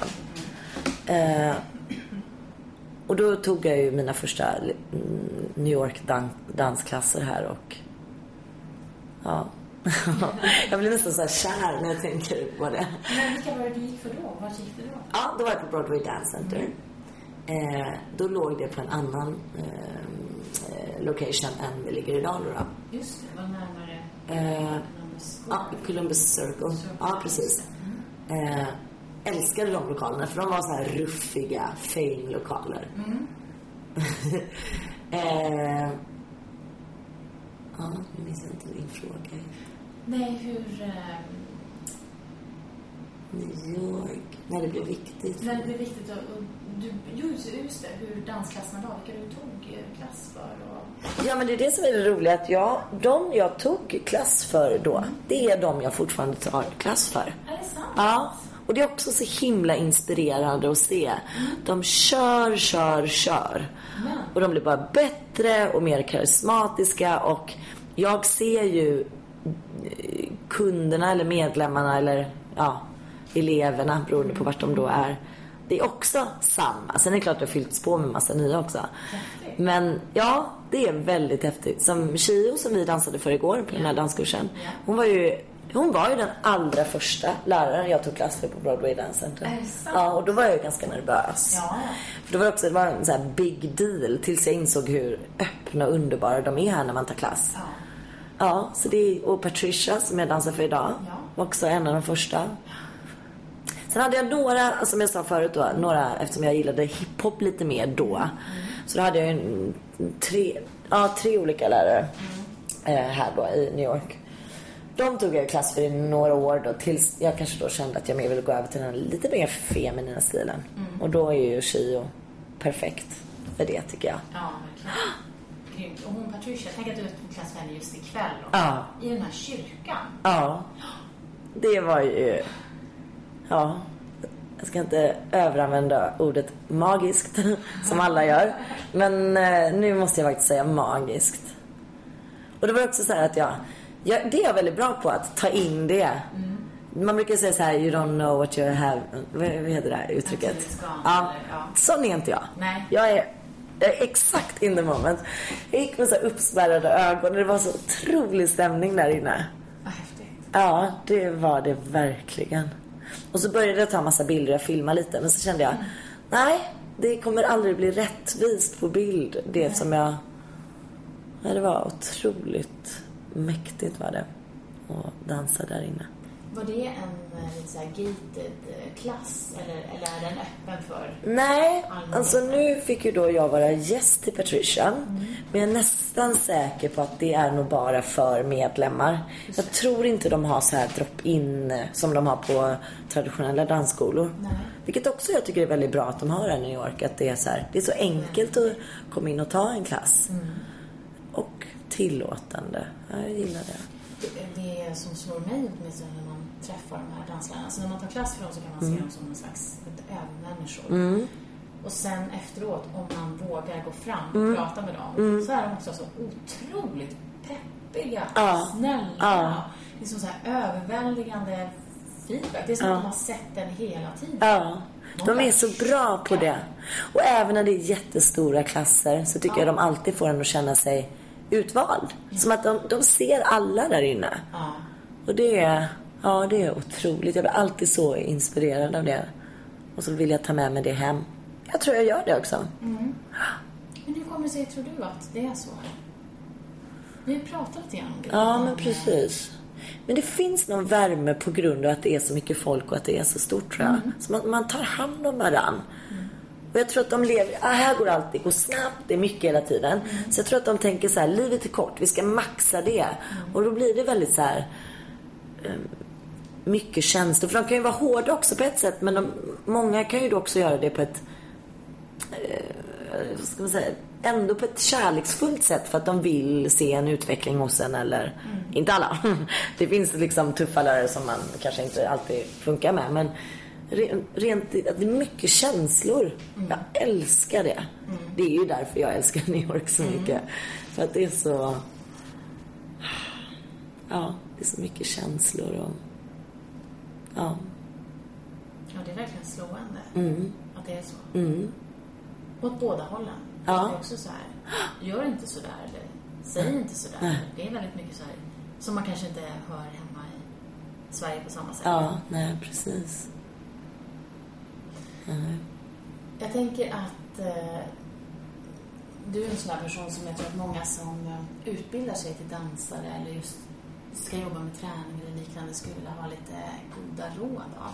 Och då tog jag ju mina första New York dansklasser här och jag blev nästan så här kär när jag tänker på det. Men vilka var det du gick för då? Var gick du då? Ja, då var jag på Broadway Dance Center. Då låg det på en annan location än det ligger idag då. Just det, var närmare Columbus Circle. Ja, precis. Älskade de lokalerna för de var så här ruffiga fame-lokaler. Mm. Nu minns jag inte din fråga. Nej, hur... New York. När det blev viktigt. När det blev viktigt. Och just det, hur dansklasserna var. Vilka du tog klass för. Och... Ja, men det är det som är det roliga. Att de jag tog klass för då, det är de jag fortfarande tar klass för. Är det sant? Ja. Och det är också så himla inspirerande att se. De kör. Mm. Och de blir bara bättre och mer karismatiska. Och jag ser ju kunderna eller medlemmarna eller eleverna, beroende på vart de då är. Det är också samma. Sen är det klart att det har fyllts på med massa nya också. Häftigt. Men ja, det är väldigt häftigt. Som Chiyo som vi dansade för igår på den här danskursen. Yeah. Hon var ju den allra första läraren jag tog klass för på Broadway Dance Center. Ja, och då var jag ju ganska nervös. Ja. Då var det också en sån här big deal tills jag insåg hur öppna och underbara de är här när man tar klass. Ja. Ja, så och Patricia som jag dansar för idag var också en av de första. Sen hade jag några, som jag sa förut då, eftersom jag gillade hiphop lite mer då. Mm. Så då hade jag ju tre olika lärare här då i New York. de tog jag i klass för i några år då, tills jag kanske då kände att jag mer ville gå över till den lite mer feminina stilen. Mm. Och då är ju Chiyo perfekt för det, tycker jag. Ja, verkligen. Och hon Patricia, tänk att du är på klassvänner just ikväll då, ja. I den här kyrkan. Ja, det var ju... Ja, jag ska inte överanvända ordet magiskt som alla gör, men nu måste jag faktiskt säga magiskt. Och det var också så här att jag det är jag väldigt bra på, att ta in det. Mm. Man brukar säga så här, you don't know what you have. Vad heter det här uttrycket? Ja, sån är inte jag. Nej. Jag är exakt in the moment. Jag gick med så här uppspärrade ögon och det var så otrolig stämning där inne. Vad häftigt. Ja, det var det verkligen. Och så började jag ta massa bilder och filma lite. Men så kände jag, nej, det kommer aldrig bli rättvist på bild. Det som jag... Ja, det var otroligt mäktigt var det. Och dansa där inne. Var det en så här gated klass? Eller är den öppen för... Nej, alltså nu fick ju då jag vara gäst till Patricia. Mm. Men jag är nästan säker på att det är nog bara för medlemmar. Jag tror inte de har så här drop-in som de har på traditionella dansskolor. Nej. Vilket också jag tycker är väldigt bra att de har här i New York. Att det är så här, det är så enkelt att komma in och ta en klass. Mm. Och tillåtande. Ja, jag gillar det. Det som slår mig åtminstone när man träffar de här danslärarna. Alltså när man tar klass för dem så kan man se dem som en slags övermänniskor. Mm. Och sen efteråt, om man vågar gå fram och prata med dem, så är de också så otroligt peppiga, snälla. Det är som så här överväldigande feedback. Det är som att de har sett den hela tiden. Ja. De är så bra på det. Och även när det är jättestora klasser så tycker jag de alltid får en att känna sig utvald. Som att de ser alla där inne. Och det är otroligt. Jag blir alltid så inspirerad av det. Och så vill jag ta med mig det hem. Jag tror jag gör det också. Mm. Men hur kommer det sig, tror du, att det är så? Vi har pratat lite grann om det. Ja, men precis. Men det finns någon värme på grund av att det är så mycket folk och att det är så stort, tror jag. Mm. Så man tar hand om varann. Mm. Och jag tror att de lever... här går allt, det går snabbt, det är mycket hela tiden. Mm. Så jag tror att de tänker så här, livet är kort, vi ska maxa det. Mm. Och då blir det väldigt så här... mycket känslor. För de kan ju vara hårda också på ett sätt, men många kan ju då också göra det på ett... vad ska man säga... ändå på ett kärleksfullt sätt, för att de vill se en utveckling hos en, eller inte alla. Det finns liksom tuffa lärare som man kanske inte alltid funkar med, men rent att det är mycket känslor. Jag älskar det. Det är ju därför jag älskar New York så mycket, för att det är så, ja, det är så mycket känslor och ja, det är verkligen slående att det är så. Åt båda hållen. Ja. Det är också så här, gör inte så där eller säg inte så där. Det är väldigt mycket så här som man kanske inte hör hemma i Sverige på samma sätt. Ja, nej, precis. Mm. Jag tänker att du är en sån här person som jag tror att många som utbildar sig till dansare eller just ska jobba med träning eller liknande skulle ha lite goda råd av.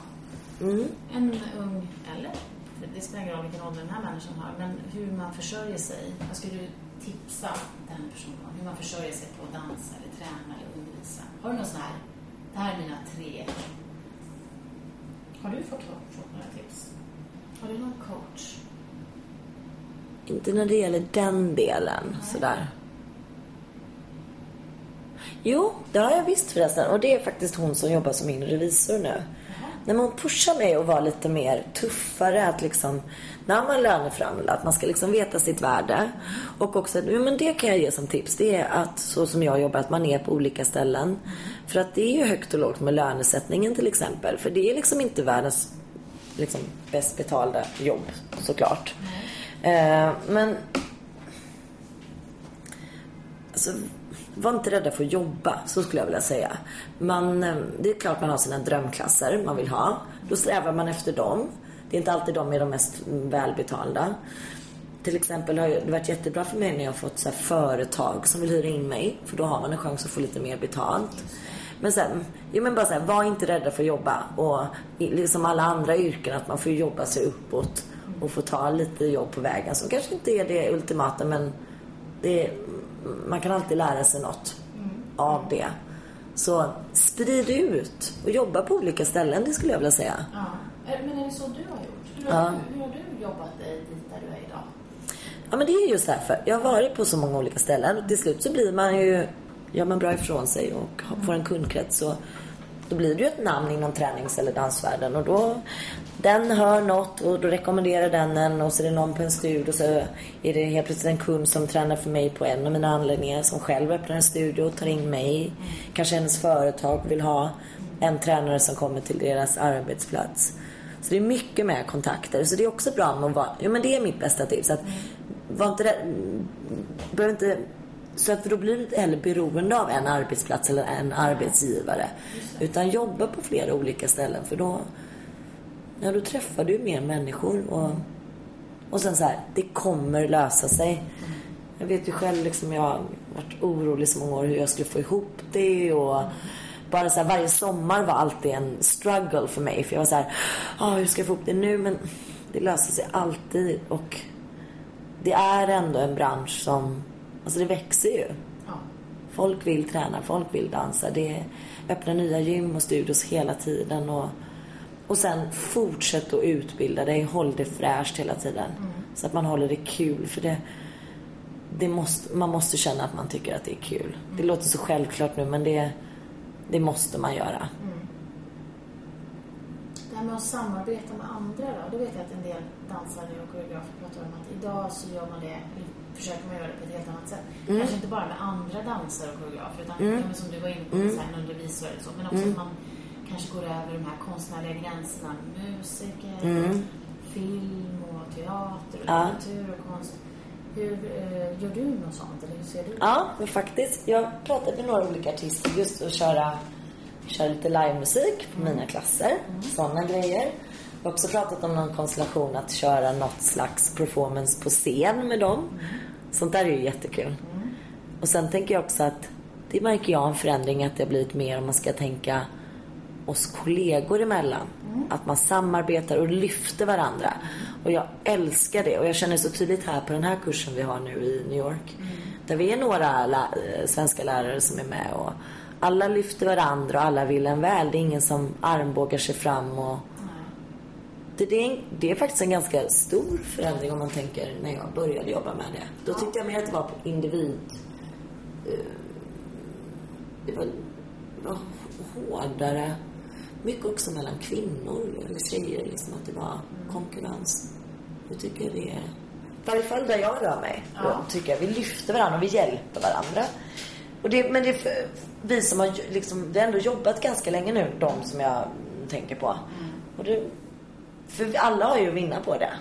Mm. En ung, eller det spelar ingen roll vilken ålder den här människan har, men hur man försörjer sig. Vad skulle du tipsa den personen om? Hur man försörjer sig på att dansa eller träna eller undervisa. Har du någon sån här, det här är mina tre. Har du fått några tips? Har du någon coach? Inte när det gäller den delen. Nej. Sådär. Jo, det har jag visst förresten. Och det är faktiskt hon som jobbar som min revisor nu. När man pushar mig och vara lite mer tuffare, att liksom, när man löneförhandlar, att man ska liksom veta sitt värde. Och också, men det kan jag ge som tips, det är att så som jag jobbar, att man är på olika ställen. För att det är ju högt och lågt med lönesättningen till exempel. För det är liksom inte världens liksom bäst betalda jobb, såklart. Men alltså, var inte rädda för att jobba, så skulle jag vilja säga. Det är klart man har sina drömklasser man vill ha. Då strävar man efter dem. Det är inte alltid de är de mest välbetalda. Till exempel har det varit jättebra för mig när jag har fått så här företag som vill hyra in mig. För då har man en chans att få lite mer betalt. Men sen, bara så här, var inte rädda för att jobba. Och liksom alla andra yrken, att man får jobba sig uppåt. Och få ta lite jobb på vägen. Som kanske inte är det ultimata, men det är... Man kan alltid lära sig något av det. Så sprid ut och jobba på olika ställen, det skulle jag vilja säga. Ja. Men är det så du har gjort? Hur har du jobbat dit där du är idag? Ja, men det är just därför. Jag har varit på så många olika ställen. Och till slut så blir man ju, gör man bra ifrån sig och får en kundkrets. Så då blir det ju ett namn inom tränings- eller dansvärlden. Och då, den hör något och då rekommenderar den en. Och så är det någon på en studio och så är det helt plötsligt en kund som tränar för mig på en av mina anledningar. Som själv öppnar en studio och tar in mig. Kanske hennes företag vill ha en tränare som kommer till deras arbetsplats. Så det är mycket mer kontakter. Så det är också bra med att vara... Jo, men det är mitt bästa tips. Att var inte där, behöver inte... Så att då blir du heller beroende av en arbetsplats eller en arbetsgivare. Utan jobba på flera olika ställen. För då, ja, då träffar du mer människor. Och sen så här, det kommer lösa sig. Jag vet ju själv, liksom, jag har varit orolig så många år hur jag skulle få ihop det. Och bara så här, varje sommar var alltid en struggle för mig. För jag var så här, hur ska jag få ihop det nu? Men det löser sig alltid. Och det är ändå en bransch som... Alltså det växer ju. Ja. Folk vill träna, folk vill dansa. Det öppnar nya gym och studios hela tiden. Och sen fortsätt att utbilda dig. Håll det fräscht hela tiden. Mm. Så att man håller det kul. För man måste känna att man tycker att det är kul. Mm. Det låter så självklart nu, men det måste man göra. Mm. Det här med att samarbeta med andra då. Det vet jag att en del dansare och koreografer pratar om att idag så gör man det... försöker man göra det på ett helt annat sätt. Kanske inte bara med andra dansare och koreografer utan som du var inne på, en undervisare eller så, men också att man kanske går över de här konstnärliga gränserna, musiker, film och teater och litteratur och konst. Hur gör du något sånt, eller hur ser du? Ja, men faktiskt, jag pratade med några olika artister just att köra lite livemusik på mina klasser, sådana grejer. Jag har också pratat om någon konstellation att köra något slags performance på scen med dem. Sånt där är ju jättekul. Och sen tänker jag också att det märker jag en förändring att det har blivit mer om man ska tänka oss kollegor emellan. Att man samarbetar och lyfter varandra. Och jag älskar det. Och jag känner så tydligt här på den här kursen vi har nu i New York. Där vi är några svenska lärare som är med. Och alla lyfter varandra och alla vill en väl. Det är ingen som armbågar sig fram och... Det är faktiskt en ganska stor förändring om man tänker när jag började jobba med det. Då tyckte jag mer att det var på individ. Det var hårdare. Mycket också mellan kvinnor eller tjejer. Liksom att det var konkurrens. Jag tycker det är... I varje fall där jag rör mig. Jag tycker vi lyfter varandra och vi hjälper varandra. Och vi som har liksom, vi har ändå jobbat ganska länge nu. De som jag tänker på. Och det... För alla har ju att vinna på det.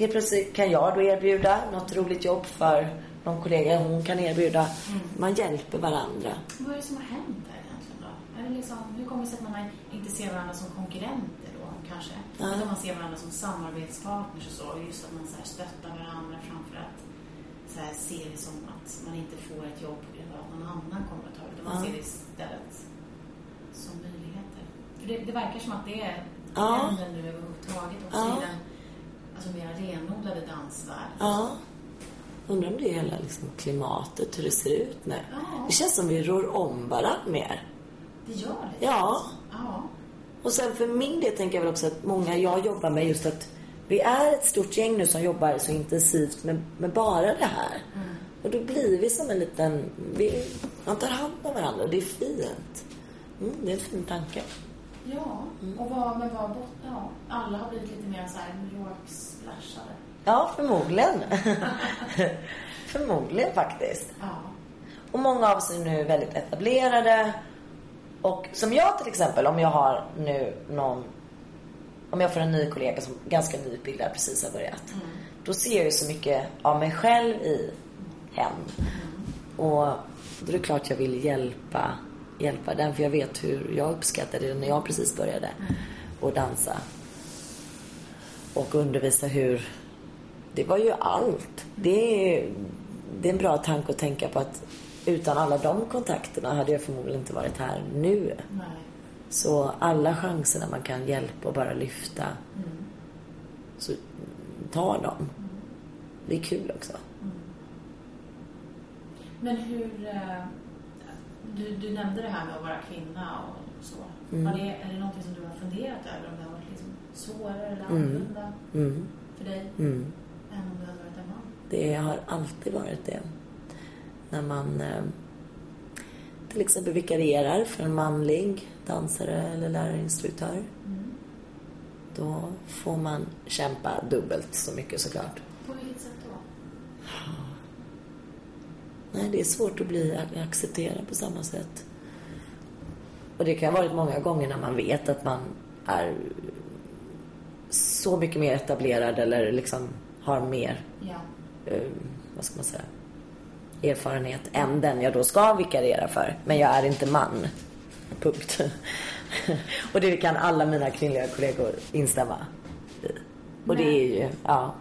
Helt plötsligt kan jag då erbjuda något roligt jobb för någon kollega. Hon kan erbjuda. Man hjälper varandra. Vad är det som har hänt där egentligen då? Är det liksom, hur kommer det sig att man inte ser varandra som konkurrenter då kanske? Utan man ser varandra som samarbetspartners och så. Just att man så här stöttar varandra framför att så här ser det som att man inte får ett jobb på grund av att någon annan kommer att ta det. Man ser det istället som möjligheter. Det verkar som att det är änden nu överhuvudtaget också i den alltså mer renodlade dansvärlden. Ja. Undrar om det är hela liksom, klimatet, hur det ser ut nu. Det känns som vi rör om varandra mer. Det gör det? Ja. Och sen för min del tänker jag väl också att många jag jobbar med just att vi är ett stort gäng nu som jobbar så intensivt med bara det här. Och då blir vi som en liten... Man tar hand om varandra, det är fint. Det är en fin tanke. Ja, och vad borta? Alla har blivit lite mer så här New York-splashade. Ja, förmodligen. Förmodligen faktiskt. Ja. Och många av oss är nu väldigt etablerade. Och som jag till exempel, om jag har nu någon... Om jag får en ny kollega som ganska nyutbildad precis har börjat. Då ser jag ju så mycket av mig själv i hen. Och då är det klart jag vill hjälpa den, för jag vet hur jag uppskattade det när jag precis började och dansa och undervisa hur det var ju allt. Det är en bra tanke att tänka på att utan alla de kontakterna hade jag förmodligen inte varit här nu. Nej. Så alla chanserna man kan hjälpa och bara lyfta så ta dem. Det är kul också. Men hur Du nämnde det här med att vara kvinna och så. Mm. Är det någonting som du har funderat över, om det har varit liksom svårare eller annorlunda för dig än om du hade varit en man? Det har alltid varit det. När man till exempel vikarierar för en manlig dansare eller lärarinstruktör, då får man kämpa dubbelt så mycket, såklart. På vilket sätt då? Nej, det är svårt att bli accepterad på samma sätt. Och det kan ha varit många gånger när man vet att man är så mycket mer etablerad eller liksom har mer vad ska man säga, erfarenhet än den jag då ska vikariera för. Men jag är inte man. Punkt. Och det kan alla mina kvinnliga kollegor instämma i. Och det är ju, ja.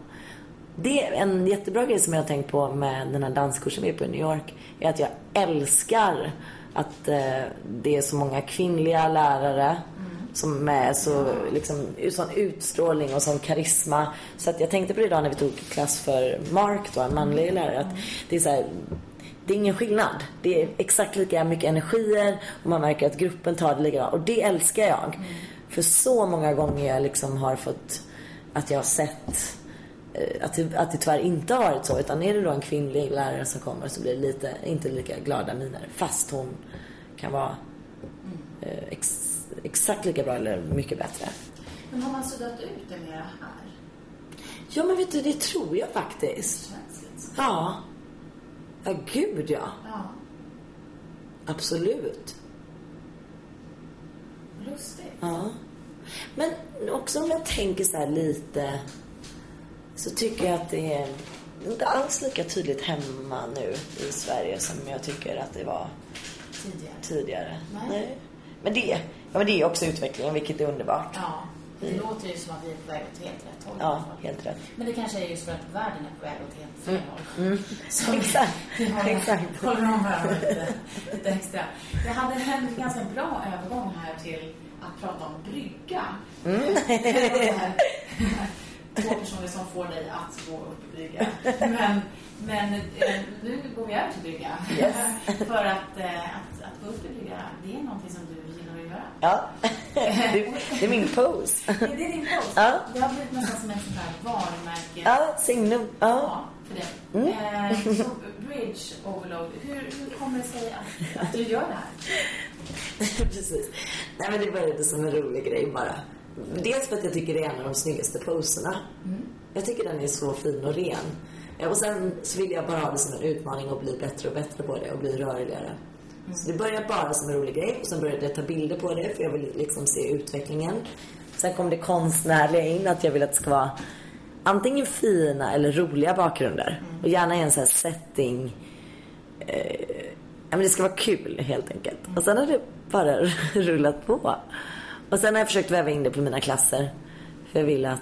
Det är en jättebra grej som jag har tänkt på med den här danskursen vi är på i New York, är att jag älskar att det är så många kvinnliga lärare som är så liksom, sån utstråling och sån karisma. Så att jag tänkte på det idag när vi tog klass för Mark då, en manlig lärare, att det är så här, det är ingen skillnad. Det är exakt lika mycket energier och man märker att gruppen tar det likadant. Och det älskar jag. För så många gånger jag liksom har fått, att jag har sett att det tyvärr inte har varit så, utan är det då en kvinnlig lärare som kommer, så blir det lite, inte lika glada miner, fast hon kan vara exakt lika bra eller mycket bättre. Men har man suddat ut det mera här? Ja, men vet du, det tror jag faktiskt. Ja. Ja, gud ja. Ja. Absolut. Lustigt. Ja. Men också om jag tänker så här lite, så tycker jag att det är inte alls lika tydligt hemma nu i Sverige som jag tycker att det var tidigare. Nej. Men det är också utvecklingen, vilket är underbart. Ja. Det låter ju som att vi är på väg åt helt rätt håll. Ja, helt rätt. Men det kanske är just för att världen är på väg åt helt fel håll. Så exakt. Vi håller om varandra lite extra. Jag hade en ganska bra övergång här till att prata om brygga. Två personer som får dig att gå upp och brygga. Men nu går vi över till brygga. Yes. För att gå upp och brygga, det är någonting som du gillar att göra. Ja, det är min pose. Det är din pose. Ja. Det har blivit nästan som en sån här varumärke. Ja, signum. Ja, för det. Så bridge overload. Hur kommer det sig att du gör det här? Precis. Nej, men det var lite som en rolig grej bara. Dels för att jag tycker det är en av de snyggaste poserna. Jag tycker den är så fin och ren. Och sen så vill jag bara ha det som en utmaning och bli bättre och bättre på det och bli rörligare. Så det började bara som en rolig grej, och sen började jag ta bilder på det, för jag vill liksom se utvecklingen. Sen kom det konstnärliga in, att jag vill att det ska vara antingen fina eller roliga bakgrunder. Och gärna en sån här setting. Men det ska vara kul helt enkelt. Och sen har det bara rullat på. Och sen har jag försökt väva in det på mina klasser. För jag vill att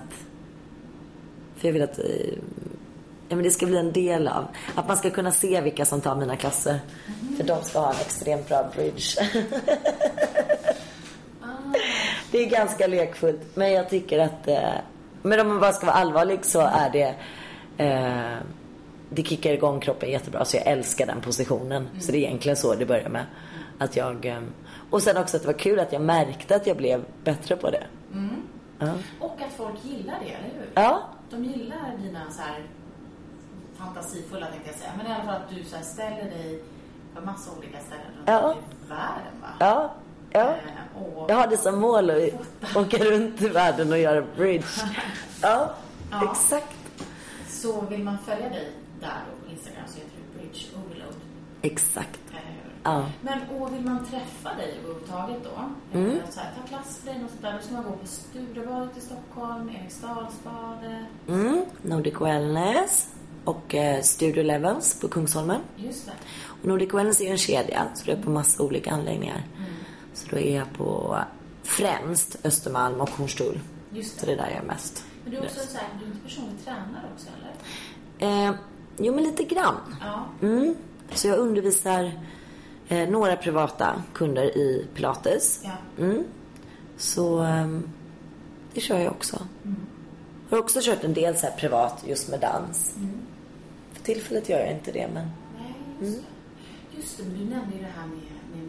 ja, men det ska bli en del av att man ska kunna se vilka som tar mina klasser. För de ska ha en extremt bra bridge. Det är ganska lekfullt. Men jag tycker att men om man bara ska vara allvarlig, så är det det kickar igång kroppen jättebra. Så jag älskar den positionen. Så det är egentligen så det börjar med. Att jag, och sen också att det var kul att jag märkte att jag blev bättre på det. Ja. Och att folk gillar det, eller hur? Ja. De gillar dina så här fantasifulla, tänkte jag säga. Men i alla fall att du så här ställer dig på massa olika ställen runt i världen, va? Ja. Ja. Jag har det som mål att åka runt i världen och göra bridge. Ja, ja, exakt. Så vill man följa dig där och på Instagram, så heter du Bridge Overload. Exakt. Ja. Men vill man träffa dig överhuvudtaget då? Så här, ta klass för dig och sådär. Då ska man gå på Sturebadet i Stockholm, Eriksdalsbadet. Nordic Wellness och Studio Levels på Kungsholmen. Just det. Och Nordic Wellness är en kedja, så det är på massa olika anläggningar. Så då är jag på främst Östermalm och Horstull. Just det. Så det är där jag är mest. Men du är också så här, du är inte personlig tränare också, eller? Jo, men lite grann. Ja. Så jag undervisar några privata kunder i Pilates. Ja. Så det kör jag också. Jag har också kört en del så här privat just med dans. För tillfället gör jag inte det, men... Nej, just det. Just det, men du nämnde ju det här med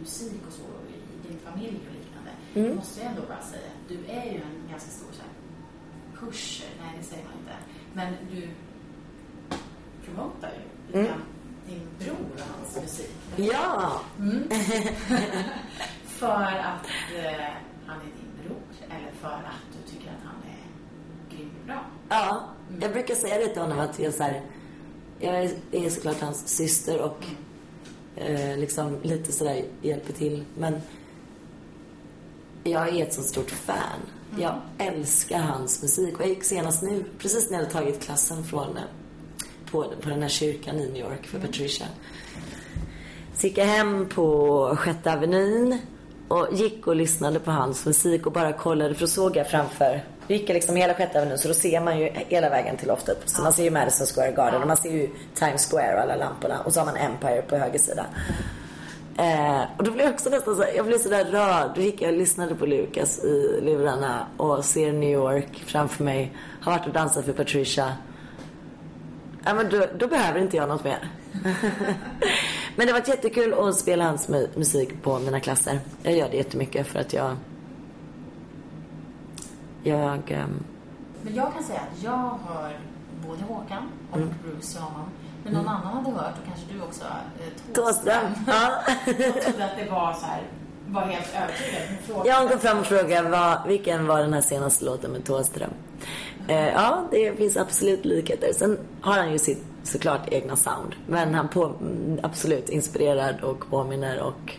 musik och så i din familj och liknande. Mm. Måste jag ändå bara säga att du är ju en ganska stor så här, pusher, nej det säger man inte. Men du promotar ju lite grann din bror och hans musik. Ja! Mm. För att han är din bror eller för att du tycker att han är grymt bra. Ja, jag brukar säga det till honom att jag så här, jag är såklart hans syster och liksom lite sådär hjälper till. Men jag är ett så stort fan. Jag älskar hans musik. Och jag gick senast nu, precis när jag hade tagit klassen från på den här kyrkan i New York för Patricia. Så gick jag hem på 7th Avenue och gick och lyssnade på hans musik och bara kollade, för då såg jag framför. Vi gick liksom hela 6th Avenue, så då ser man ju hela vägen till loftet. Så man ser ju Madison Square Garden och man ser ju Times Square och alla lamporna. Och så har man Empire på höger sida. Och då blev jag också nästan så här, jag blev så där rörd. Då gick jag och lyssnade på Lucas i lurarna och ser New York framför mig. Har varit och dansat för Patricia. Ja, men då behöver inte jag något mer. Men det var jättekul att spela hans musik på mina klasser. Jag gör det jättemycket för att Men jag kan säga att jag hör både Håkan och Bruce och honom. Men någon annan hade hört, och kanske du också, Tåström. Ja. Jag trodde att det var så här, var helt övertygad. Jag går fram och frågar vilken var den här senaste låten med Tåström. Ja, det finns absolut likheter. Sen har han ju sitt såklart egna sound. Men han är absolut inspirerad och påminner, och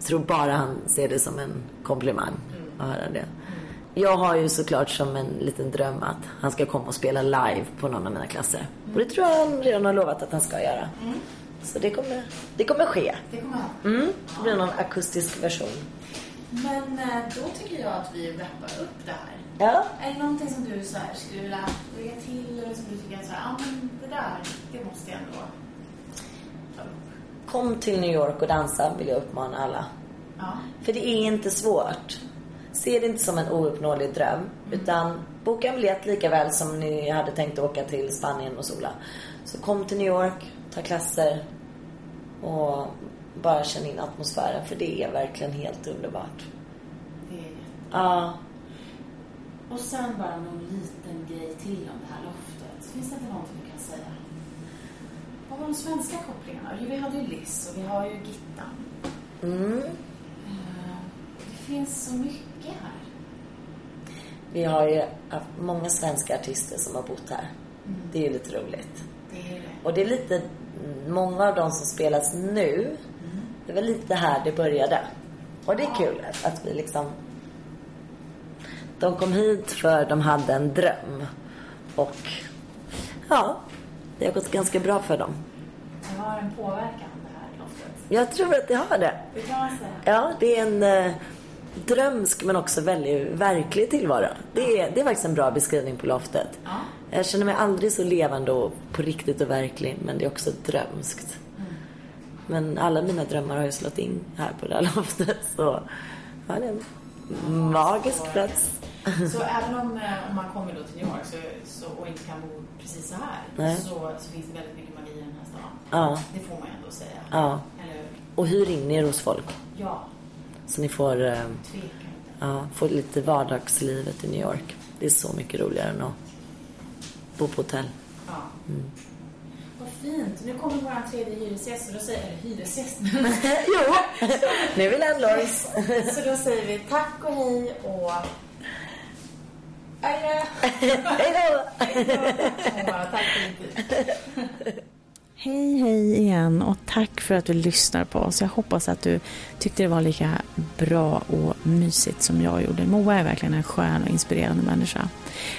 tror bara han ser det som en komplimang att höra det. Jag har ju såklart som en liten dröm att han ska komma och spela live på någon av mina klasser. Och det tror jag han redan har lovat att han ska göra. Så det kommer ske. Det kommer ske. Det blir någon akustisk version. Men då tycker jag att vi wrappar upp det här. Ja. Är det någonting som du så här skulle vilja lägga till, eller som du tycker att det måste jag ändå ta upp? Kom till New York och dansa, vill jag uppmana alla. Ja. För det är inte svårt. Se det inte som en ouppnåelig dröm, utan boka en biljett lika väl som ni hade tänkt åka till Spanien och sola. Så kom till New York, ta klasser och bara känn in atmosfären, för det är verkligen helt underbart. Det är jättebra. Ja. Och sen bara någon liten grej till om det här loftet. Finns det inte någonting vi kan säga? Vad var de svenska kopplingarna? Vi hade ju Liss och vi har ju Gittan. Det finns så mycket här. Vi har ju haft många svenska artister som har bott här. Det är ju lite roligt. Det är det. Och det är lite, många av dem som spelas nu, det var lite här det började. Och det är kul att vi liksom, de kom hit för de hade en dröm. Och ja, det har gått ganska bra för dem. Det har en påverkan, det här låtet. Jag tror att det har det. Det kan säga. Ja, det är en drömsk men också väldigt verklig tillvaro. Det är faktiskt en bra beskrivning på loftet. Ja. Jag känner mig aldrig så levande och på riktigt och verklig, men det är också drömskt. Men alla mina drömmar har ju slått in här på det här loftet, så ja, det är en magisk plats. Så även om man kommer då till New York och inte kan bo precis så här, så finns det väldigt mycket magi i den här stan. Ja. Det får man ändå säga. Ja. Eller... Och hyr in er hos folk. Ja. Så ni får få lite vardagslivet i New York. Det är så mycket roligare än att bo på hotell. Ja. Vad fint. Nu kommer våra tredje hyresgäst. Eller hyresgäst. Jo, nu vill jag Loris. Så då säger vi tack och hej och... Hej då! Hej igen och tack för att du lyssnar på oss. Jag hoppas att du tyckte det var lika bra och mysigt som jag gjorde. Moa är verkligen en skön och inspirerande människa.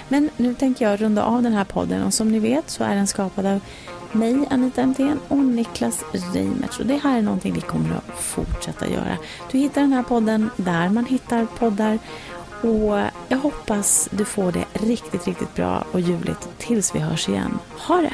Men nu tänker jag runda av den här podden, och som ni vet så är den skapad av mig, Anita Emthén, och Niklas Reimertz. Och det här är någonting vi kommer att fortsätta göra. Du hittar den här podden där man hittar poddar. Och jag hoppas du får det riktigt, riktigt bra och ljuvligt tills vi hörs igen. Ha det!